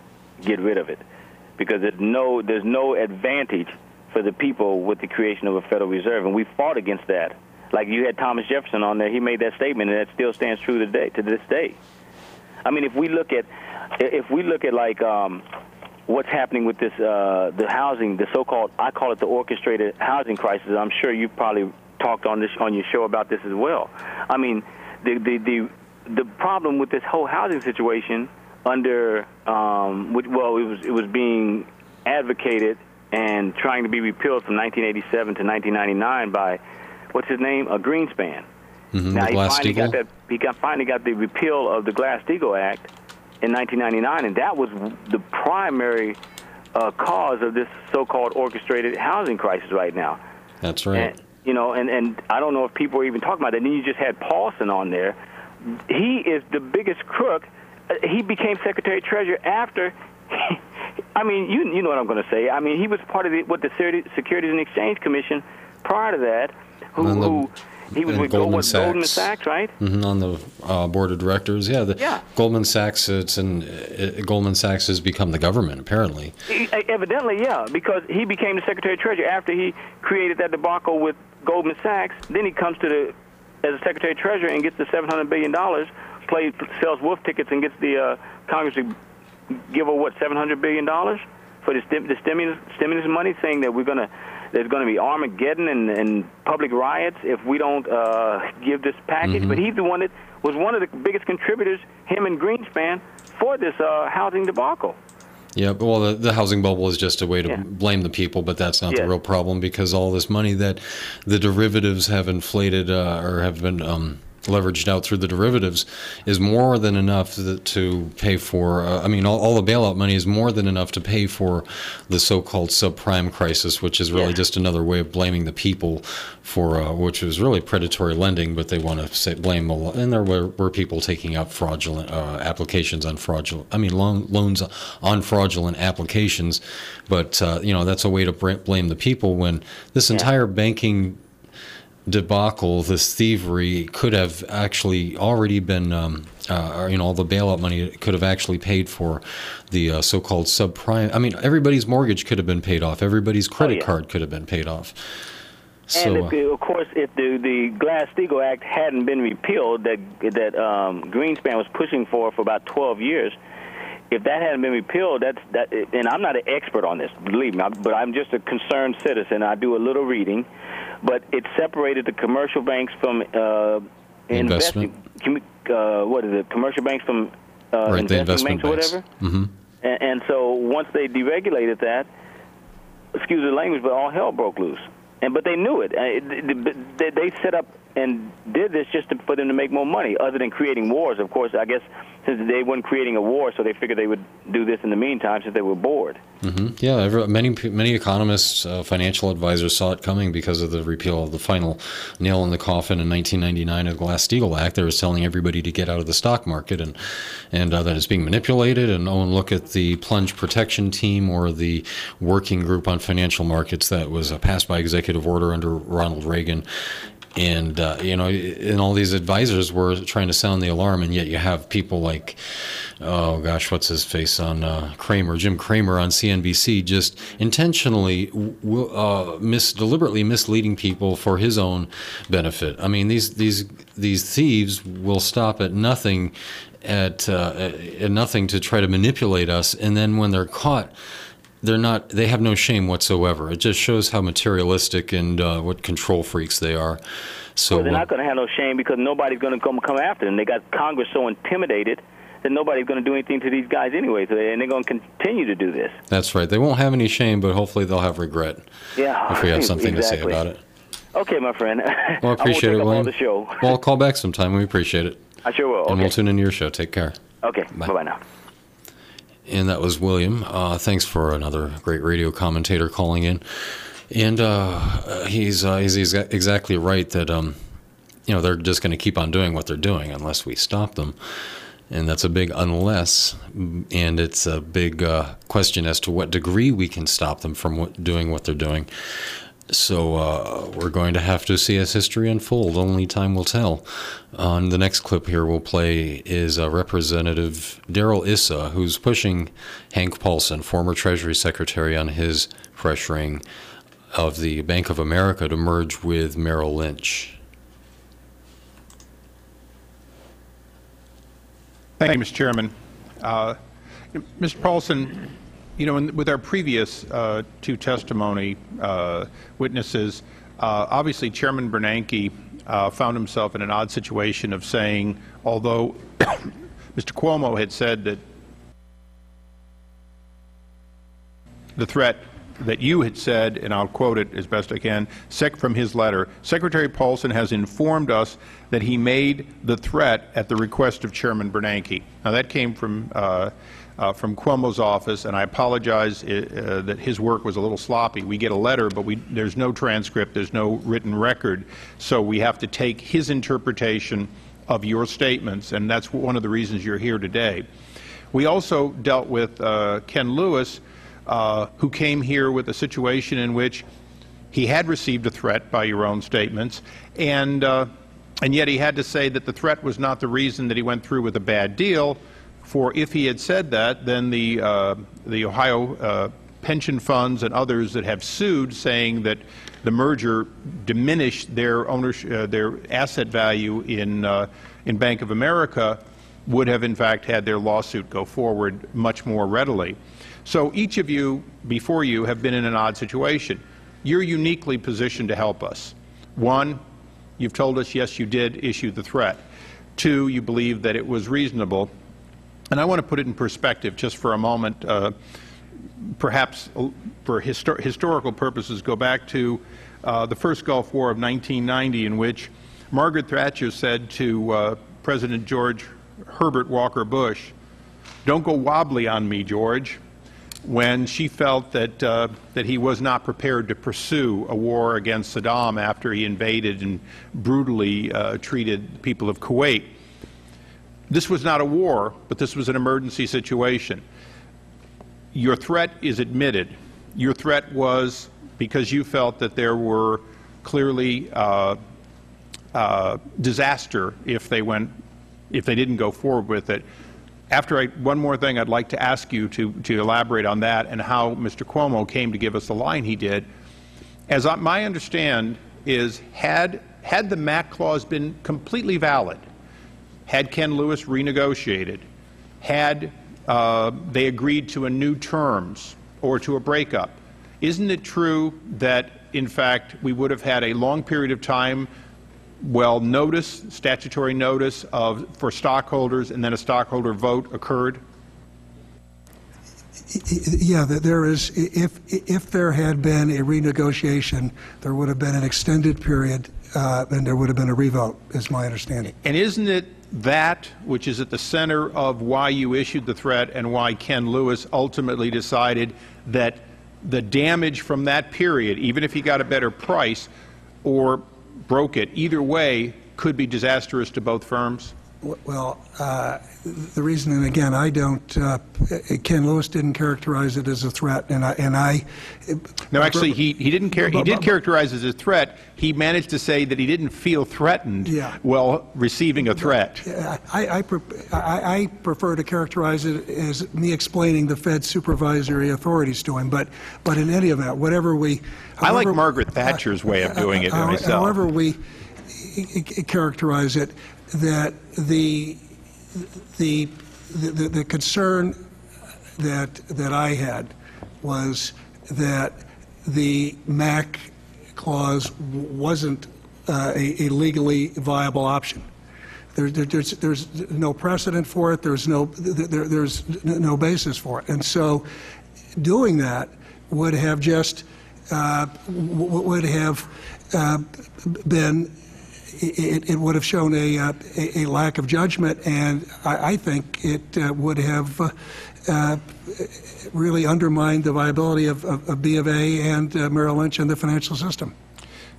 get rid of it, because there's no there's no advantage for the people with the creation of a Federal Reserve, and we fought against that. Like you had Thomas Jefferson on there, he made that statement, and that still stands true today to this day. I mean, if we look at if we look at like um, what's happening with this uh, the housing, the so-called I call it the orchestrated housing crisis. I'm sure you probably talked on this on your show about this as well. I mean. The, the the the problem with this whole housing situation under um, which, well it was it was being advocated and trying to be repealed from nineteen eighty-seven to nineteen ninety-nine by what's his name a Greenspan. Mm-hmm, now he finally got that he got finally got the repeal of the Glass-Steagall Act in nineteen ninety-nine, and that was the primary uh, cause of this so-called orchestrated housing crisis right now. That's right. And, You know, and, and I don't know if people are even talking about that. And you just had Paulson on there. He is the biggest crook. He became Secretary of Treasury after, I mean, you you know what I'm going to say. I mean, he was part of the, what the Securities and Exchange Commission prior to that, who, the, who he was with Goldman, Gold, Goldman Sachs, right? Mm-hmm, on the uh, board of directors. Yeah, the yeah. Goldman Sachs it's an, uh, Goldman Sachs has become the government, apparently. He, evidently, yeah, because he became the Secretary of Treasury after he created that debacle with Goldman Sachs, then he comes to the as a Secretary of Treasury and gets the seven hundred billion dollars, plays, sells wolf tickets and gets the uh, Congress to give her, what, seven hundred billion dollars for the, stim, the stimulus, stimulus money, saying that we're going to There's going to be Armageddon and, and public riots if we don't uh, give this package. Mm-hmm. But he's the one that was one of the biggest contributors, him and Greenspan, for this uh, housing debacle. Yeah, well, the, the housing bubble is just a way to yeah. blame the people, but that's not yeah. the real problem, because all this money that the derivatives have inflated uh, or have been um, leveraged out through the derivatives is more than enough to pay for, uh, I mean, all, all the bailout money is more than enough to pay for the so-called subprime crisis, which is really yeah. just another way of blaming the people for, uh, which was really predatory lending, but they want to say, blame, and there were, were people taking out fraudulent uh, applications on fraudulent, I mean, loan, loans on fraudulent applications, but, uh, you know, that's a way to blame the people when this yeah. entire banking debacle, this thievery, could have actually already been, um, uh, you know, all the bailout money could have actually paid for the uh, so-called subprime, I mean, everybody's mortgage could have been paid off, everybody's credit oh, yeah. card could have been paid off. So, and if, of course, if the, the Glass-Steagall Act hadn't been repealed, that that um, Greenspan was pushing for for about twelve years, if that hadn't been repealed, that's that. And I'm not an expert on this, believe me, but I'm just a concerned citizen. I do a little reading, but it separated the commercial banks from uh, investment. Investi- uh, what is it? Commercial banks from uh, right, investment, the investment banks, banks or whatever. Mm-hmm. And, and so once they deregulated that, excuse the language, but all hell broke loose. And but they knew it. They set up and did this just to, for them to make more money, other than creating wars. Of course, I guess since they weren't creating a war, so they figured they would do this in the meantime since they were bored. Mm-hmm. Yeah, every, many many economists, uh, financial advisors saw it coming because of the repeal of the final nail in the coffin in nineteen ninety-nine of the Glass-Steagall Act. They were telling everybody to get out of the stock market and, and uh, that it's being manipulated. And oh, and look at the plunge protection team or the working group on financial markets that was uh, passed by executive order under Ronald Reagan. And, uh, you know, and all these advisors were trying to sound the alarm, and yet you have people like, oh, gosh, what's his face on uh, Cramer, Jim Cramer on C N B C, just intentionally, uh, mis- deliberately misleading people for his own benefit. I mean, these these these thieves will stop at nothing, at, uh, at nothing to try to manipulate us, and then when they're caught, They're not. They have no shame whatsoever. It just shows how materialistic and uh, what control freaks they are. So well, they're not going to have no shame because nobody's going to come come after them. They got Congress so intimidated that nobody's going to do anything to these guys anyway, so they, and they're going to continue to do this. That's right. They won't have any shame, but hopefully they'll have regret. Yeah, if we have something exactly. to say about it. Okay, my friend. Well, I appreciate I won't take it, William. Well, I'll call back sometime. We appreciate it. I sure will. And okay. We'll tune into your show. Take care. Okay. Bye bye now. And that was William. Uh, thanks for another great radio commentator calling in. And uh, he's, uh, he's he's exactly right that um, you know, they're just going to keep on doing what they're doing unless we stop them. And that's a big unless, and it's a big uh, question as to what degree we can stop them from what, doing what they're doing. So uh, we're going to have to see as history unfold. Only time will tell. On the next clip here we'll play is uh, Representative Darrell Issa, who's pushing Hank Paulson, former Treasury Secretary, on his pressuring of the Bank of America to merge with Merrill Lynch. Thank you, Mister Chairman. Uh, Mister Paulson, you know, in, with our previous uh, two testimony uh, witnesses, uh, obviously Chairman Bernanke uh, found himself in an odd situation of saying, although Mister Cuomo had said that the threat that you had said, and I'll quote it as best I can, sec from his letter, Secretary Paulson has informed us that he made the threat at the request of Chairman Bernanke. Now that came from uh, Uh, from Cuomo's office, and I apologize uh, that his work was a little sloppy. We get a letter, but we, there's no transcript, there's no written record, so we have to take his interpretation of your statements, and that's one of the reasons you're here today. We also dealt with uh, Ken Lewis, uh, who came here with a situation in which he had received a threat by your own statements, and, uh, and yet he had to say that the threat was not the reason that he went through with a bad deal. For if he had said that, then the, uh, the Ohio uh, pension funds and others that have sued, saying that the merger diminished their ownership, uh, their asset value in, uh, in Bank of America, would have in fact had their lawsuit go forward much more readily. So each of you before you have been in an odd situation. you're uniquely positioned to help us. One, you've told us, yes, you did issue the threat. Two, you believe that it was reasonable. And I want to put it in perspective just for a moment, uh, perhaps for histor historical purposes, go back to uh, the first Gulf War of nineteen ninety, in which Margaret Thatcher said to uh, President George Herbert Walker Bush, "Don't go wobbly on me, George," when she felt that, uh, that he was not prepared to pursue a war against Saddam after he invaded and brutally uh, treated the people of Kuwait. This was not a war, but this was an emergency situation. Your threat is admitted. Your threat was because you felt that there were clearly uh, uh, disaster if they went, if they didn't go forward with it. After I, one more thing, I'd like to ask you to, to elaborate on that and how Mister Cuomo came to give us the line he did. As I, my understand is, had, had the M A C clause been completely valid, had Ken Lewis renegotiated, had uh, they agreed to a new terms or to a breakup, isn't it true that, in fact, we would have had a long period of time, well, notice, statutory notice of, for stockholders, and then a stockholder vote occurred? Yeah, there is. If, if there had been a renegotiation, there would have been an extended period, uh, and there would have been a revote, is my understanding. And isn't it that which is at the center of why you issued the threat and why Ken Lewis ultimately decided that the damage from that period, even if he got a better price or broke it, either way, could be disastrous to both firms? Well, uh, the reason, and again, I don't, uh, Ken Lewis didn't characterize it as a threat, and I, and I no, actually, he, he didn't care, he did characterize it as a threat. He managed to say that he didn't feel threatened yeah. while receiving a threat. I, I, I prefer to characterize it as me explaining the Fed supervisory authorities to him, but, but in any event, whatever we... However, I like Margaret Thatcher's uh, way of doing it uh, myself. However we characterize it, that the, the the the concern that that I had was that the M A C clause wasn't uh, a, a legally viable option. There, there, there's there's no precedent for it. There's no there, there's no basis for it. And so, doing that would have just uh, would have uh, been. It, it would have shown a, uh, a lack of judgment, and I, I think it uh, would have uh, uh, really undermined the viability of, of, of B of A and uh, Merrill Lynch and the financial system.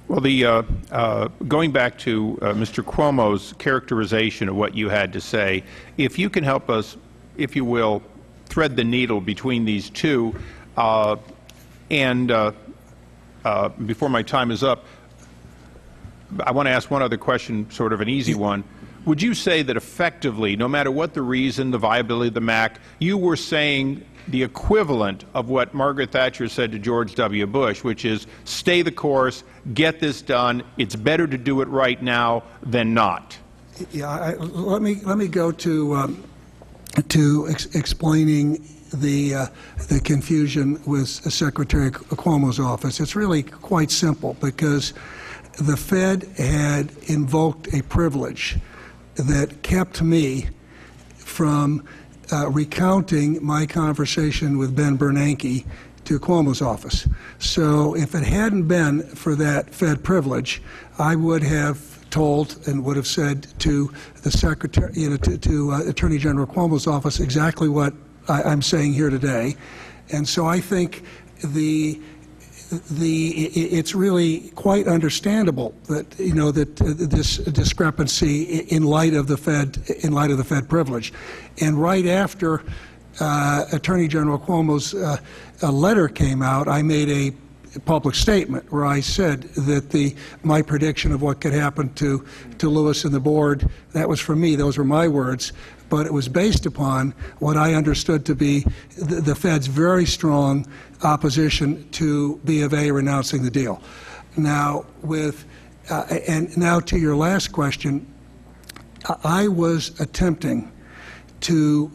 Well, the, uh, uh, going back to uh, Mister Cuomo's characterization of what you had to say, if you can help us, if you will, thread the needle between these two, uh, and uh, uh, before my time is up, I want to ask one other question, sort of an easy one. Would you say that effectively, no matter what the reason, the viability of the M A C, you were saying the equivalent of what Margaret Thatcher said to George W. Bush, which is stay the course, get this done, it's better to do it right now than not? Yeah, I, let me let me go to um, to ex explaining the uh, the confusion with Secretary Cuomo's office. It's really quite simple, because the Fed had invoked a privilege that kept me from uh, recounting my conversation with Ben Bernanke to Cuomo's office. So if it hadn't been for that Fed privilege, I would have told and would have said to the Secretary, you know, to, to uh, Attorney General Cuomo's office exactly what I, I'm saying here today. And so I think the The, it's really quite understandable that, you know, that uh, this discrepancy in light of the Fed, in light of the Fed privilege. And right after uh, Attorney General Cuomo's uh, a letter came out, I made a public statement where I said that the my prediction of what could happen to to Lewis and the board, that was from me, those were my words, but it was based upon what I understood to be the, the Fed's very strong opposition to B of A renouncing the deal. Now, with uh, and now to your last question, I was attempting to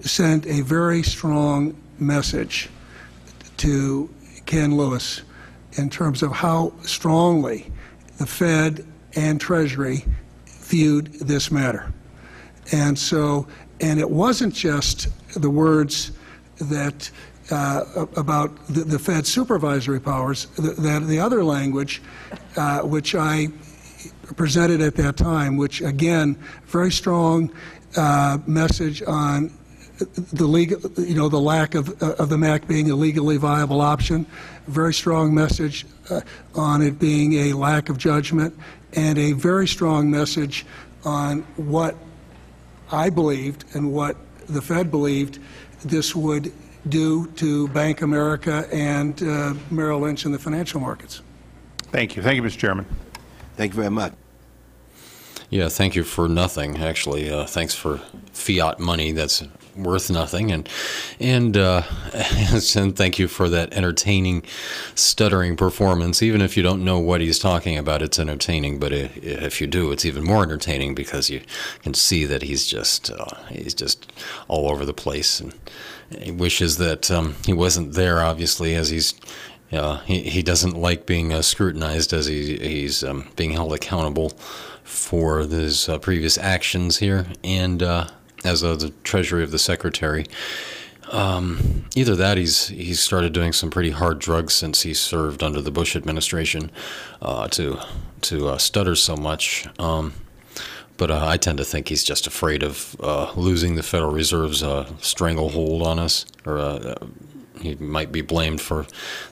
send a very strong message to Ken Lewis in terms of how strongly the Fed and Treasury viewed this matter. And so, and it wasn't just the words that uh, about the, the Fed supervisory powers, that the, the other language, uh, which I presented at that time, which again, very strong uh, message on the legal, you know, the lack of, uh, of the M A C being a legally viable option, very strong message uh, on it being a lack of judgment, and a very strong message on what I believed and what the Fed believed this would do to Bank of America and uh, Merrill Lynch and the financial markets. Thank you. Thank you, Mister Chairman. Thank you very much. Yeah, thank you for nothing, actually. Uh, thanks for fiat money that's worth nothing, and and uh, and thank you for that entertaining, stuttering performance. Even if you don't know what he's talking about, it's entertaining. But if you do, it's even more entertaining because you can see that he's just uh, he's just all over the place, and he wishes that um, he wasn't there. Obviously, as he's. Uh, he, he doesn't like being uh, scrutinized as he, he's um, being held accountable for his uh, previous actions here, and uh, as uh, the Treasury of the Secretary. Um, either that, he's he's started doing some pretty hard drugs since he served under the Bush administration uh, to to uh, stutter so much. Um, but uh, I tend to think he's just afraid of uh, losing the Federal Reserve's uh, stranglehold on us, or. Uh, He might be blamed for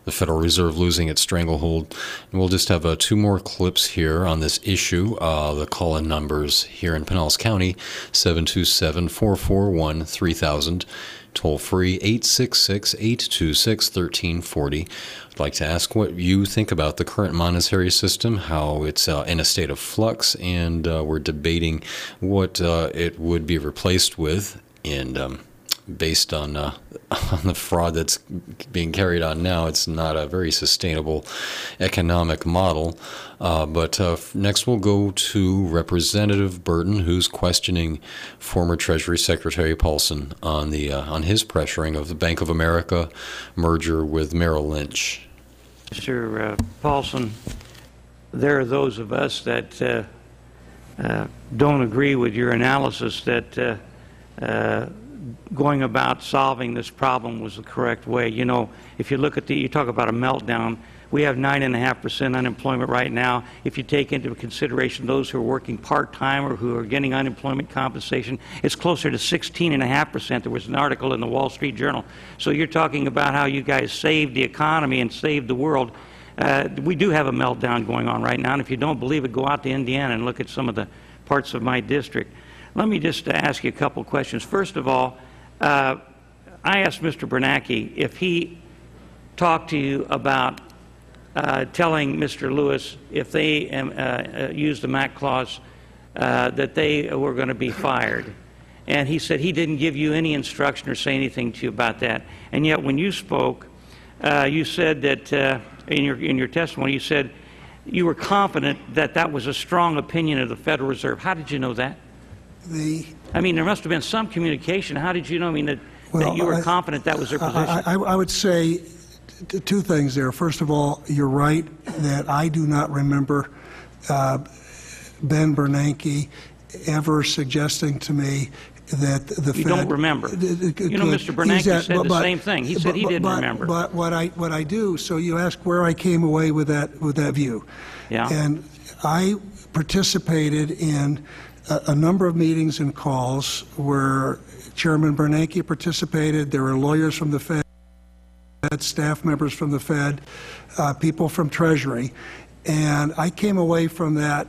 the Federal Reserve losing its stranglehold. And we'll just have uh, two more clips here on this issue. Uh, the call-in numbers here in Pinellas County, seven two seven, four four one, three thousand. Toll-free, eight six six, eight two six, one three four zero. I'd like to ask what you think about the current monetary system, how it's uh, in a state of flux, and uh, we're debating what uh, it would be replaced with. And... Um, Based on uh, on the fraud that's being carried on now, it's not a very sustainable economic model. Uh, but uh, next we'll go to Representative Burton, who's questioning former Treasury Secretary Paulson on the uh, on his pressuring of the Bank of America merger with Merrill Lynch. Mister Uh, Paulson, there are those of us that uh, uh, don't agree with your analysis that. Uh, uh, going about solving this problem was the correct way. You know, if you look at the, you talk about a meltdown, we have nine and a half percent unemployment right now. If you take into consideration those who are working part-time or who are getting unemployment compensation, it's closer to sixteen and a half percent. There was an article in the Wall Street Journal. So you're talking about how you guys saved the economy and saved the world. Uh, we do have a meltdown going on right now, and if you don't believe it, go out to Indiana and look at some of the parts of my district. Let me just ask you a couple questions. First of all, uh, I asked Mister Bernanke if he talked to you about uh, telling Mister Lewis if they um, uh, used the M A C clause uh, that they were going to be fired. And he said he didn't give you any instruction or say anything to you about that. And yet when you spoke, uh, you said that uh, in your, in your testimony, you said you were confident that that was a strong opinion of the Federal Reserve. How did you know that? The, I mean, there must have been some communication. How did you know, I mean, that, well, that you were I, confident that was their position? I, I, I would say t two things there. First of all, you're right that I do not remember uh, Ben Bernanke ever suggesting to me that the you Fed... You don't remember. You know, Mister Bernanke said but, the but, same thing. He but, said he but, didn't but, remember. But what I, what I do, so you ask where I came away with that, with that view. Yeah. And I participated in... a number of meetings and calls where Chairman Bernanke participated. There were lawyers from the Fed, staff members from the Fed, uh, people from Treasury, and I came away from that,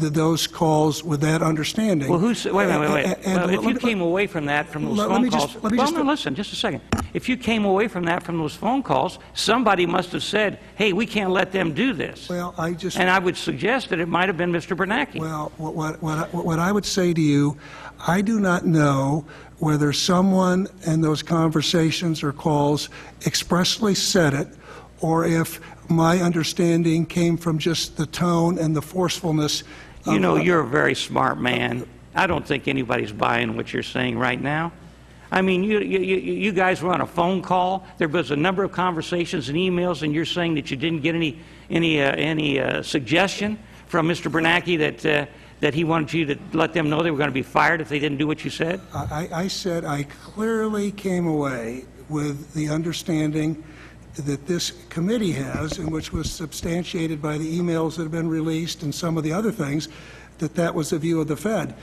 the, those calls with that understanding. Well, who's, wait a minute, wait, wait. And, and, well, if you me, came away from that, from those let, phone let me calls, just, let me well, just, no, listen, just a second. If you came away from that, from those phone calls, somebody must have said, hey, we can't let them do this. Well, I just... And I would suggest that it might have been Mister Bernanke. Well, what, what, what, what I would say to you, I do not know whether someone in those conversations or calls expressly said it, or if my understanding came from just the tone and the forcefulness. Of, you know, you're a very smart man. I don't think anybody's buying what you're saying right now. I mean, you, you, you guys were on a phone call. There was a number of conversations and emails, and you're saying that you didn't get any, any, uh, any uh, suggestion from Mister Bernanke that, uh, that he wanted you to let them know they were going to be fired if they didn't do what you said? I, I said I clearly came away with the understanding that this committee has, and which was substantiated by the emails that have been released and some of the other things, that that was the view of the Fed.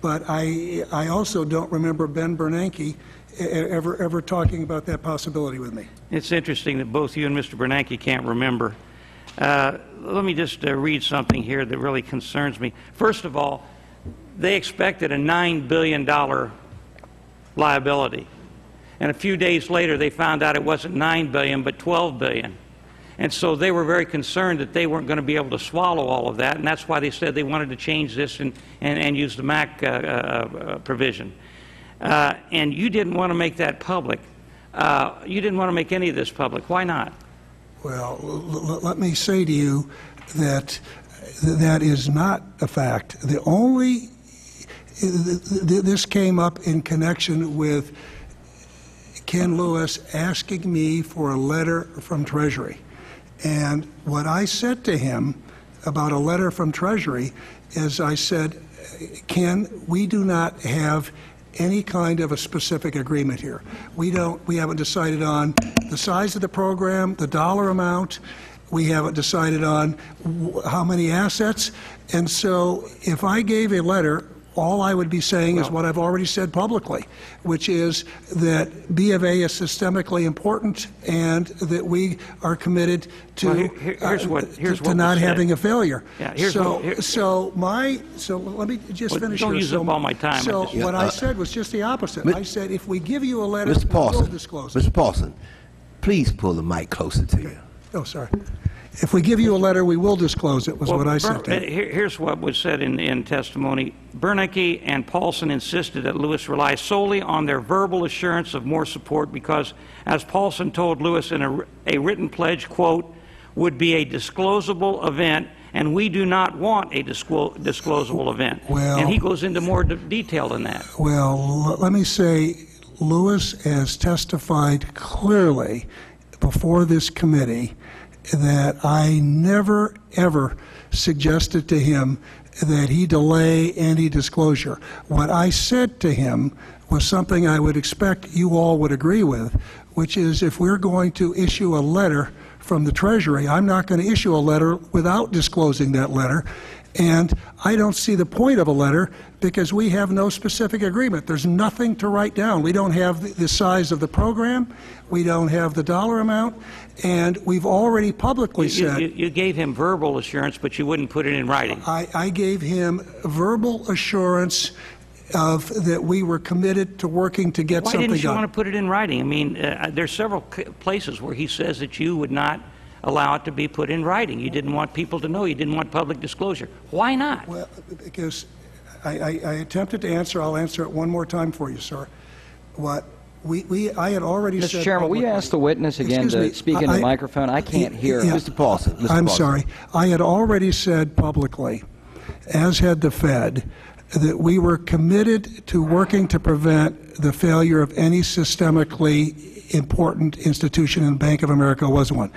But I, I also don't remember Ben Bernanke ever, ever talking about that possibility with me. It's interesting that both you and Mister Bernanke can't remember. Uh, let me just uh, read something here that really concerns me. First of all, they expected a nine billion dollar liability. And a few days later, they found out it wasn't nine billion dollars, but twelve billion dollars. And so they were very concerned that they weren't going to be able to swallow all of that, and that's why they said they wanted to change this and, and, and use the M A C uh, uh, provision. Uh, and you didn't want to make that public. Uh, you didn't want to make any of this public. Why not? Well, l- let me say to you that that is not a fact. The only th- th- this came up in connection with Ken Lewis asking me for a letter from Treasury. And what I said to him about a letter from Treasury is I said, Ken, we do not have any kind of a specific agreement here. We don't, we haven't decided on the size of the program, the dollar amount. We haven't decided on how many assets. And so if I gave a letter, all I would be saying well, is what I've already said publicly, which is that B of A is systemically important and that we are committed to well, here, here's uh, what, here's to what not having said. a failure. Yeah, here's so, what, here, so my so let me just well, finish. Don't here. use so, up all my time. So yeah, what uh, I said was just the opposite. M I said if we give you a letter, Mister Paulson, disclose it. Mister Paulson, please pull the mic closer to okay. you. Oh, sorry. If we give you a letter, we will disclose it, was well, what I said. Bern, here, here's what was said in, in testimony. Bernanke and Paulson insisted that Lewis rely solely on their verbal assurance of more support because, as Paulson told Lewis in a, a written pledge, quote, would be a disclosable event, and we do not want a disclo disclosable event. Well, and he goes into more de detail than that. Well, let me say Lewis has testified clearly before this committee that I never, ever suggested to him that he delay any disclosure. What I said to him was something I would expect you all would agree with, which is if we're going to issue a letter from the Treasury, I'm not going to issue a letter without disclosing that letter. And I don't see the point of a letter because we have no specific agreement. There's nothing to write down. We don't have the size of the program. We don't have the dollar amount. And we've already publicly you, said... You, you gave him verbal assurance, but you wouldn't put it in writing. I, I gave him verbal assurance of that we were committed to working to get Why something done. Why didn't you done. want to put it in writing? I mean, uh, there's several places where he says that you would not allow it to be put in writing. You didn't want people to know. You didn't want public disclosure. Why not? Well, because I, I, I attempted to answer. I'll answer it one more time for you, sir. What we, we I had already Mister said. Mister Chairman, will you ask the witness again to me, speak into the microphone? I can't hear. Yeah, Mister Paulson. Mister I'm Paulson. sorry. I had already said publicly, as had the Fed, that we were committed to working to prevent the failure of any systemically important institution, and Bank of America was one.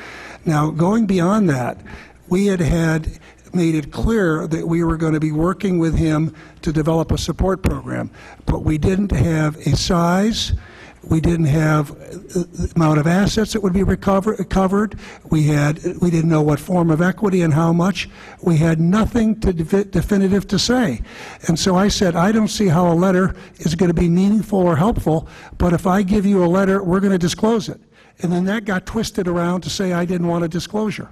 Now, going beyond that, we had had made it clear that we were going to be working with him to develop a support program, but we didn't have a size, we didn't have the amount of assets that would be recover, covered, we, had, we didn't know what form of equity and how much, we had nothing to de definitive to say. And so I said, I don't see how a letter is going to be meaningful or helpful, but if I give you a letter, we're going to disclose it. And then that got twisted around to say I didn't want a disclosure.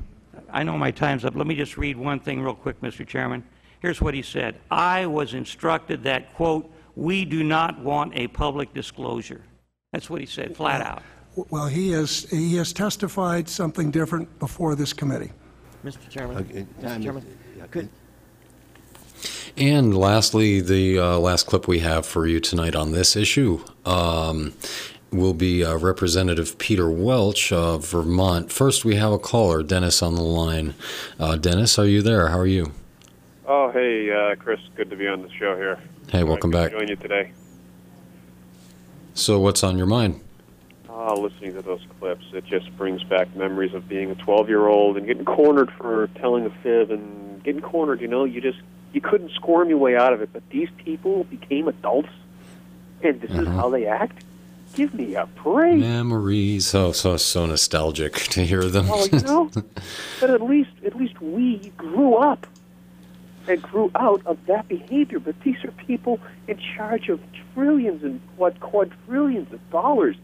I know my time's up. Let me just read one thing real quick, Mister Chairman. Here's what he said. I was instructed that, quote, we do not want a public disclosure. That's what he said, flat out. Well, he has, he has testified something different before this committee. Mister Chairman. Okay. Mister Chairman. Good. And lastly, the uh, last clip we have for you tonight on this issue um, will be uh, Representative Peter Welch of Vermont. First, we have a caller, Dennis, on the line. Uh, Dennis, are you there? How are you? Oh, hey, uh, Chris. Good to be on the show here. Hey, welcome back. Join you today. So what's on your mind? Ah, uh, listening to those clips, it just brings back memories of being a twelve-year-old and getting cornered for telling a fib and getting cornered, you know, you just, you couldn't squirm your way out of it. But these people became adults, and this mm-hmm. is how they act? Give me a break. Memories. Oh, so, so nostalgic to hear them. Oh, you know, but at least, at least we grew up and grew out of that behavior. But these are people in charge of trillions and what quadrillions of dollars.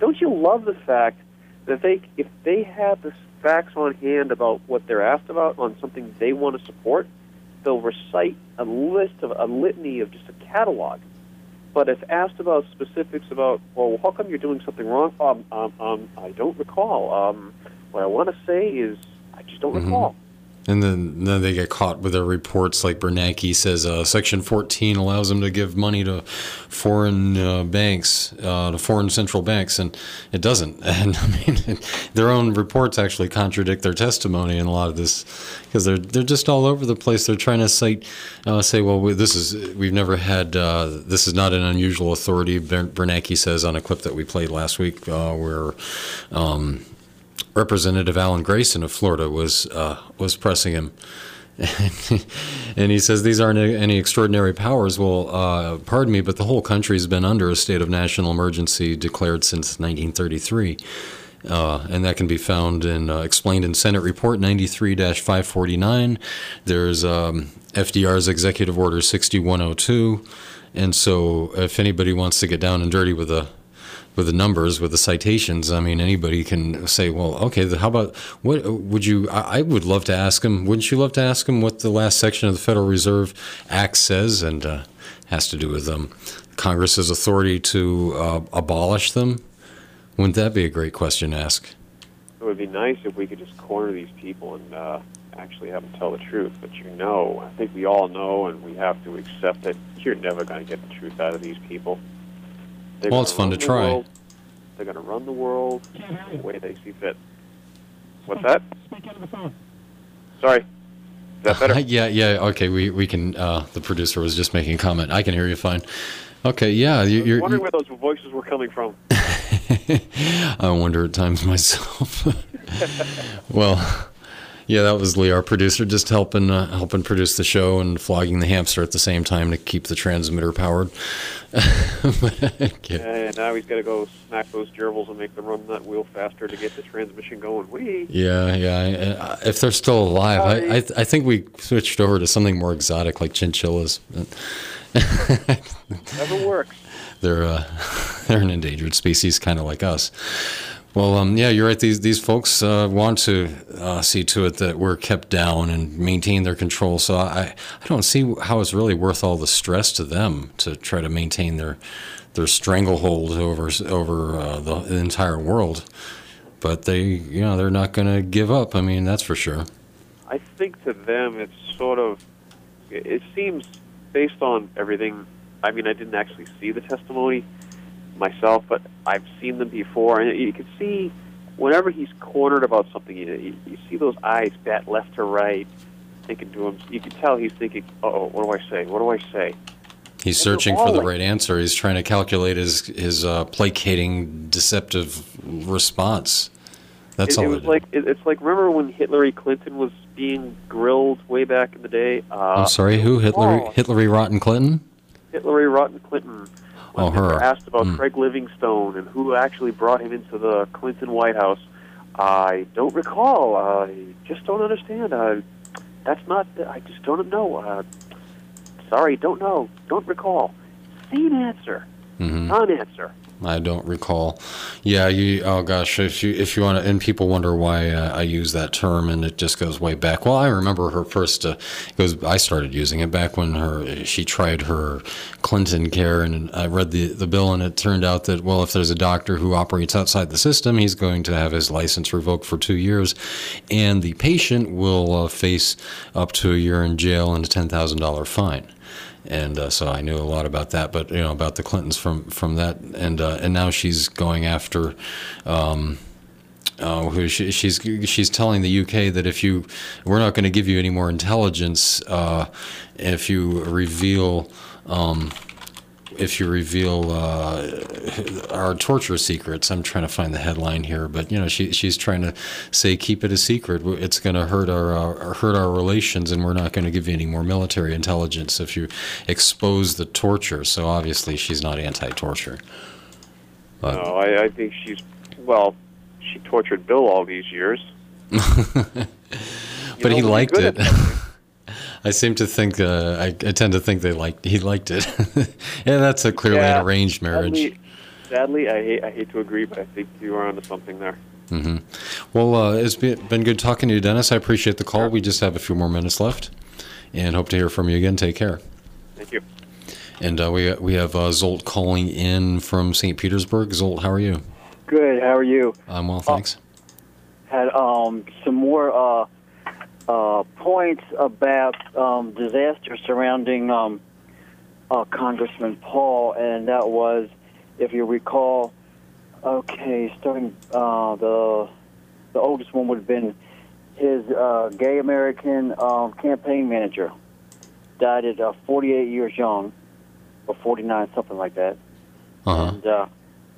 Don't you love the fact that they, if they have the facts on hand about what they're asked about on something they want to support, they'll recite a list of a litany of just a catalog. But if asked about specifics about, well, how come you're doing something wrong? Um, um, um I don't recall. Um, what I want to say is, I just don't mm-hmm. recall. And then, then they get caught with their reports, like Bernanke says, uh, Section fourteen allows them to give money to foreign uh, banks, uh, to foreign central banks, and it doesn't. And I mean, their own reports actually contradict their testimony in a lot of this, because they're they're just all over the place. They're trying to cite, uh, say, well, we, this is we've never had. Uh, this is not an unusual authority. Bernanke says on a clip that we played last week, uh, where. Um, Representative Alan Grayson of Florida was uh, was pressing him, and he says these aren't any extraordinary powers. Well, uh, pardon me, but the whole country's been under a state of national emergency declared since nineteen thirty-three, uh, and that can be found and uh, explained in Senate Report ninety-three dash five forty-nine. There's um, F D R's Executive Order sixty-one oh two, and so if anybody wants to get down and dirty with a with the numbers, with the citations, I mean, anybody can say, well, okay, how about, what would you, I would love to ask him, wouldn't you love to ask him what the last section of the Federal Reserve Act says, and uh, has to do with um, Congress's authority to uh, abolish them? Wouldn't that be a great question to ask? It would be nice if we could just corner these people and uh, actually have them tell the truth, but you know, I think we all know, and we have to accept that you're never going to get the truth out of these people. They're well, it's fun to try. World. They're going to run the world the way they see fit. What's that? Speak into the phone. Sorry. Is that better? Uh, yeah, yeah, okay. We we can. Uh, the producer was just making a comment. I can hear you fine. Okay, yeah. You, I was you're, wondering you're, where those voices were coming from. I wonder at times myself. Well, yeah, that was Lee, our producer, just helping uh, helping produce the show and flogging the hamster at the same time to keep the transmitter powered. But, yeah. And now he's got to go smack those gerbils and make them run that wheel faster to get the transmission going. Whee! Yeah, yeah. If they're still alive, I, I I think we switched over to something more exotic like chinchillas. Never works. They're uh, they're an endangered species, kind of like us. Well, um, yeah, you're right. These these folks uh, want to uh, see to it that we're kept down and maintain their control. So I, I don't see how it's really worth all the stress to them to try to maintain their their stranglehold over over uh, the, the entire world. But they, you know, they're not going to give up. I mean, that's for sure. I think to them, it's sort of, it seems based on everything. I mean, I didn't actually see the testimony myself, but I've seen them before, and you can see whenever he's cornered about something, you, you, you see those eyes bat left to right, thinking to him. You can tell he's thinking, "Uh-oh, what do I say? What do I say?" He's and searching for the like, right answer. He's trying to calculate his his uh, placating, deceptive response. That's it, all. It was it like it, it's like remember when Hillary Clinton was being grilled way back in the day. Uh, I'm sorry, who Hillary? Oh. Hillary Rotten Clinton. Hillary Rotten Clinton. Oh, her. They were asked about mm. Craig Livingstone and who actually brought him into the Clinton White House. I don't recall. I just don't understand. I, that's not. I just don't know. Uh, sorry, don't know. Don't recall. Same answer. Mm-hmm. Non-answer. I don't recall. Yeah. You. Oh gosh. If you. If you want to. And people wonder why uh, I use that term, and it just goes way back. Well, I remember her first. Uh, goes. I started using it back when her. She tried her Clinton care, and I read the the bill, and it turned out that well, if there's a doctor who operates outside the system, he's going to have his license revoked for two years, and the patient will uh, face up to a year in jail and a ten thousand dollar fine. And uh, so I knew a lot about that, but you know about the Clintons from from that, and uh, and now she's going after, um, uh, who she, she's she's telling the U K that if you, we're not going to give you any more intelligence uh, if you reveal um, if you reveal uh, our torture secrets. I'm trying to find the headline here, but you know, she she's trying to say keep it a secret. It's going to hurt our uh, hurt our relations, and we're not going to give you any more military intelligence if you expose the torture. So obviously, she's not anti-torture. But, no, I, I think she's well. She tortured Bill all these years, but know, he liked it. I seem to think uh, I, I tend to think they liked he liked it. Yeah, that's a clearly yeah, an arranged marriage. Sadly, sadly I, hate, I hate to agree, but I think you are onto something there. Mm-hmm. Well, uh, it's been good talking to you, Dennis. I appreciate the call. Sure. We just have a few more minutes left, and hope to hear from you again. Take care. Thank you. And uh, we we have uh, Zolt calling in from Saint Petersburg. Zolt, how are you? Good. How are you? I'm well, thanks. Uh, had um, some more. Uh, Uh, points about um, disaster surrounding um, uh, Congressman Paul, and that was, if you recall, okay, starting uh, the the oldest one would have been his uh, gay American um, campaign manager, died at uh, forty-eight years young, or forty-nine, something like that. Uh-huh. And uh,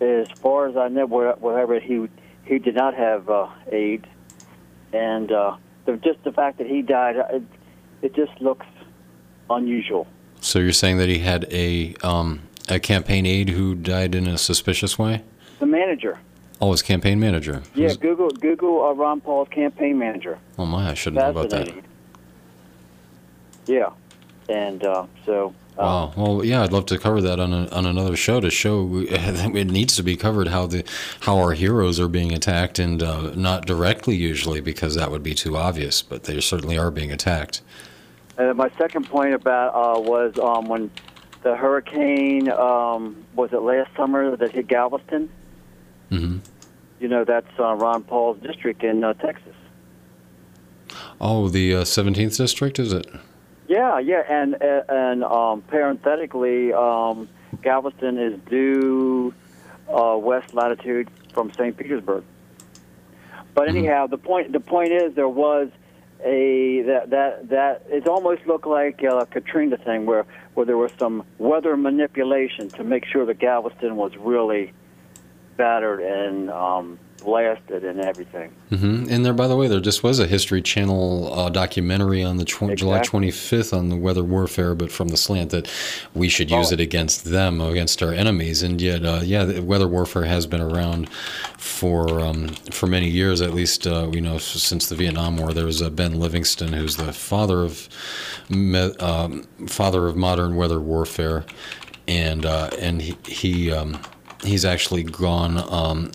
as far as I know, whatever he he did not have uh, AIDS, and. Uh, Just the fact that he died, it, it just looks unusual. So you're saying that he had a um, a campaign aide who died in a suspicious way? The manager. Oh, his campaign manager. Yeah, Who's... Google Google uh, Ron Paul's campaign manager. Oh my, I shouldn't know about that. Yeah, and uh, so. Wow. Well, yeah, I'd love to cover that on a, on another show to show that it needs to be covered how the how our heroes are being attacked, and uh, not directly usually, because that would be too obvious, but they certainly are being attacked. And my second point about uh, was um, when the hurricane, um, was it last summer that hit Galveston? Mm-hmm. You know, that's uh, Ron Paul's district in uh, Texas. Oh, the uh, seventeenth district, is it? Yeah, yeah, and and um, parenthetically, um, Galveston is due uh, west latitude from Saint Petersburg. But anyhow, the point the point is there was a that that, that it almost looked like a Katrina thing where where there was some weather manipulation to make sure that Galveston was really battered and. Um, blasted and everything. Mm-hmm. And there, by the way, there just was a History Channel uh, documentary on the tw- exactly. July twenty-fifth on the weather warfare, but from the slant that we should use oh. it against them, against our enemies. And yet, uh, yeah, the weather warfare has been around for um, for many years, at least, uh, you know, since the Vietnam War. There was uh, Ben Livingston, who's the father of me- um, father of modern weather warfare, and uh, and he, he um, he's actually gone. Um,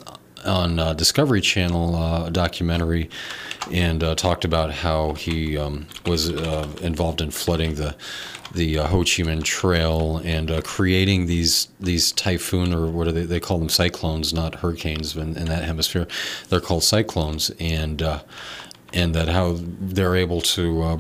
on uh, Discovery Channel uh, documentary, and uh, talked about how he um, was uh, involved in flooding the the uh, Ho Chi Minh Trail, and uh, creating these these typhoon, or what are they, they call them cyclones, not hurricanes in, in that hemisphere. They're called cyclones, and uh, and that how they're able to uh,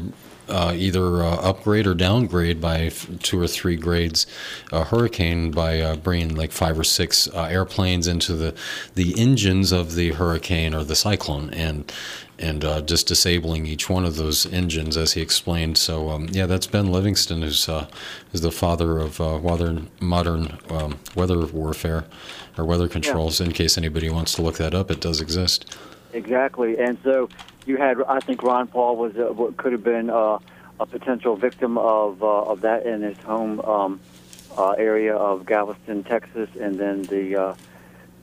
uh, either uh, upgrade or downgrade by f- two or three grades a hurricane by uh, bringing like five or six uh, airplanes into the the engines of the hurricane or the cyclone, and and uh, just disabling each one of those engines, as he explained. So um, yeah, that's Ben Livingston, who's uh, is the father of uh, modern modern um, weather warfare or weather controls. Yeah. In case anybody wants to look that up, it does exist. Exactly, and so. You had, I think, Ron Paul was uh, what could have been uh, a potential victim of uh, of that in his home um, uh, area of Galveston, Texas, and then the uh,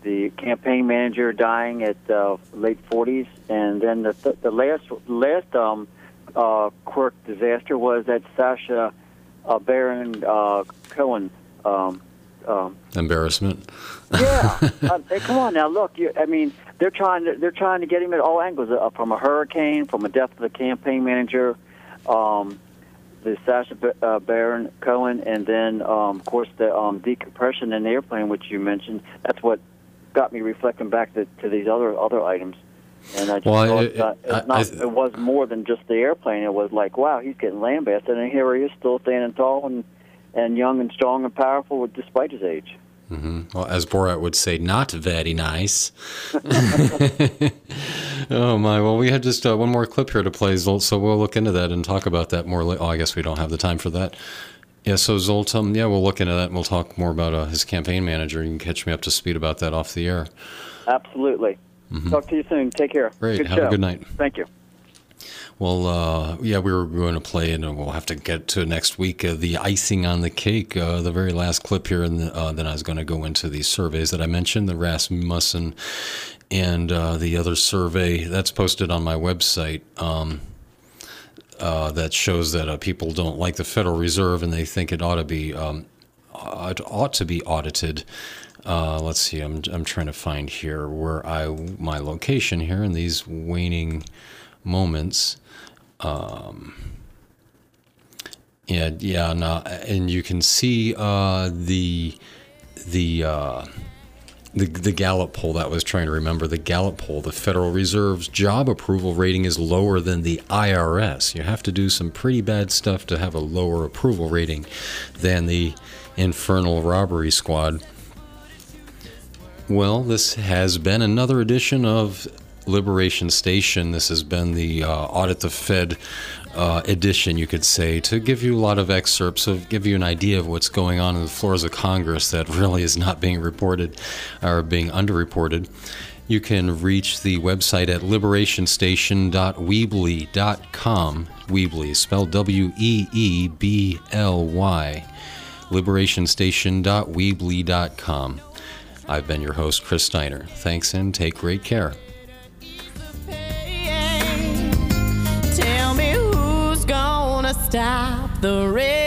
the campaign manager dying at uh, late forties, and then the th- the last last um, uh, quirk disaster was that Sasha uh, Baron uh, Cohen um, um, embarrassment. Yeah, uh, hey, come on now, look, you, I mean. They're trying to they're trying to get him at all angles, uh, from a hurricane, from a death of the campaign manager, um, the Sasha B- uh, Baron Cohen, and then um, of course the um, decompression in the airplane, which you mentioned. That's what got me reflecting back to, to these other other items. And I just well, thought it, not, it, I, not, I, it was more than just the airplane. It was like, wow, he's getting lambasted, and here he is still standing tall and and young and strong and powerful, despite his age. Mm-hmm. Well, as Borat would say, not very nice. Oh, my. Well, we had just uh, one more clip here to play, Zolt, so we'll look into that and talk about that more later. Oh, I guess we don't have the time for that. Yeah, so Zolt, um, yeah, we'll look into that, and we'll talk more about uh, his campaign manager. You can catch me up to speed about that off the air. Absolutely. Mm-hmm. Talk to you soon. Take care. Great. Good Have show. a good night. Thank you. Well, uh, yeah, we were going to play, and we'll have to get to next week, uh, the icing on the cake, uh, the very last clip here, and uh, then I was going to go into the surveys that I mentioned, the Rasmussen and uh, the other survey. That's posted on my website. Um, uh, that shows that uh, people don't like the Federal Reserve, and they think it ought to be um, it ought to be audited. Uh, let's see, I'm I'm trying to find here where I my location here in these waning moments. Um, yeah, yeah, no, and you can see uh, the the, uh, the the Gallup poll that I was trying to remember. The Gallup poll, the Federal Reserve's job approval rating is lower than the I R S. You have to do some pretty bad stuff to have a lower approval rating than the infernal robbery squad. Well, this has been another edition of Liberation Station. This has been the uh, Audit the Fed uh, edition, you could say, to give you a lot of excerpts, to give you an idea of what's going on in the floors of Congress that really is not being reported or being underreported. You can reach the website at liberation station dot weebly dot com. Weebly, spelled W E E B L Y, liberation station dot weebly dot com. I've been your host, Chris Steiner. Thanks, and take great care. Stop the rain.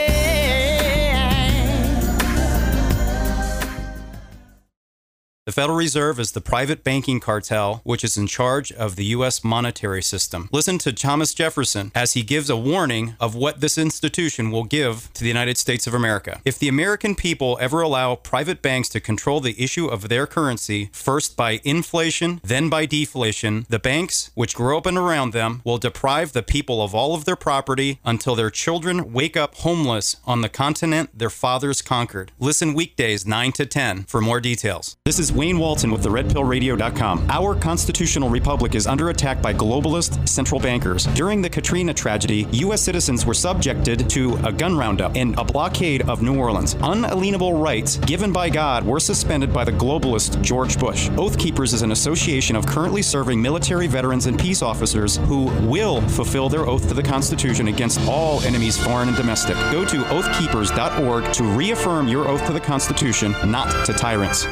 The Federal Reserve is the private banking cartel which is in charge of the U S monetary system. Listen to Thomas Jefferson as he gives a warning of what this institution will give to the United States of America. If the American people ever allow private banks to control the issue of their currency, first by inflation, then by deflation, the banks, which grow up and around them, will deprive the people of all of their property until their children wake up homeless on the continent their fathers conquered. Listen weekdays nine to ten for more details. This is Wayne Walton with the red pill radio dot com. Our constitutional republic is under attack by globalist central bankers. During the Katrina tragedy, U S citizens were subjected to a gun roundup and a blockade of New Orleans. Unalienable rights given by God were suspended by the globalist George Bush. Oath Keepers is an association of currently serving military veterans and peace officers who will fulfill their oath to the Constitution against all enemies, foreign and domestic. Go to oath keepers dot org to reaffirm your oath to the Constitution, not to tyrants.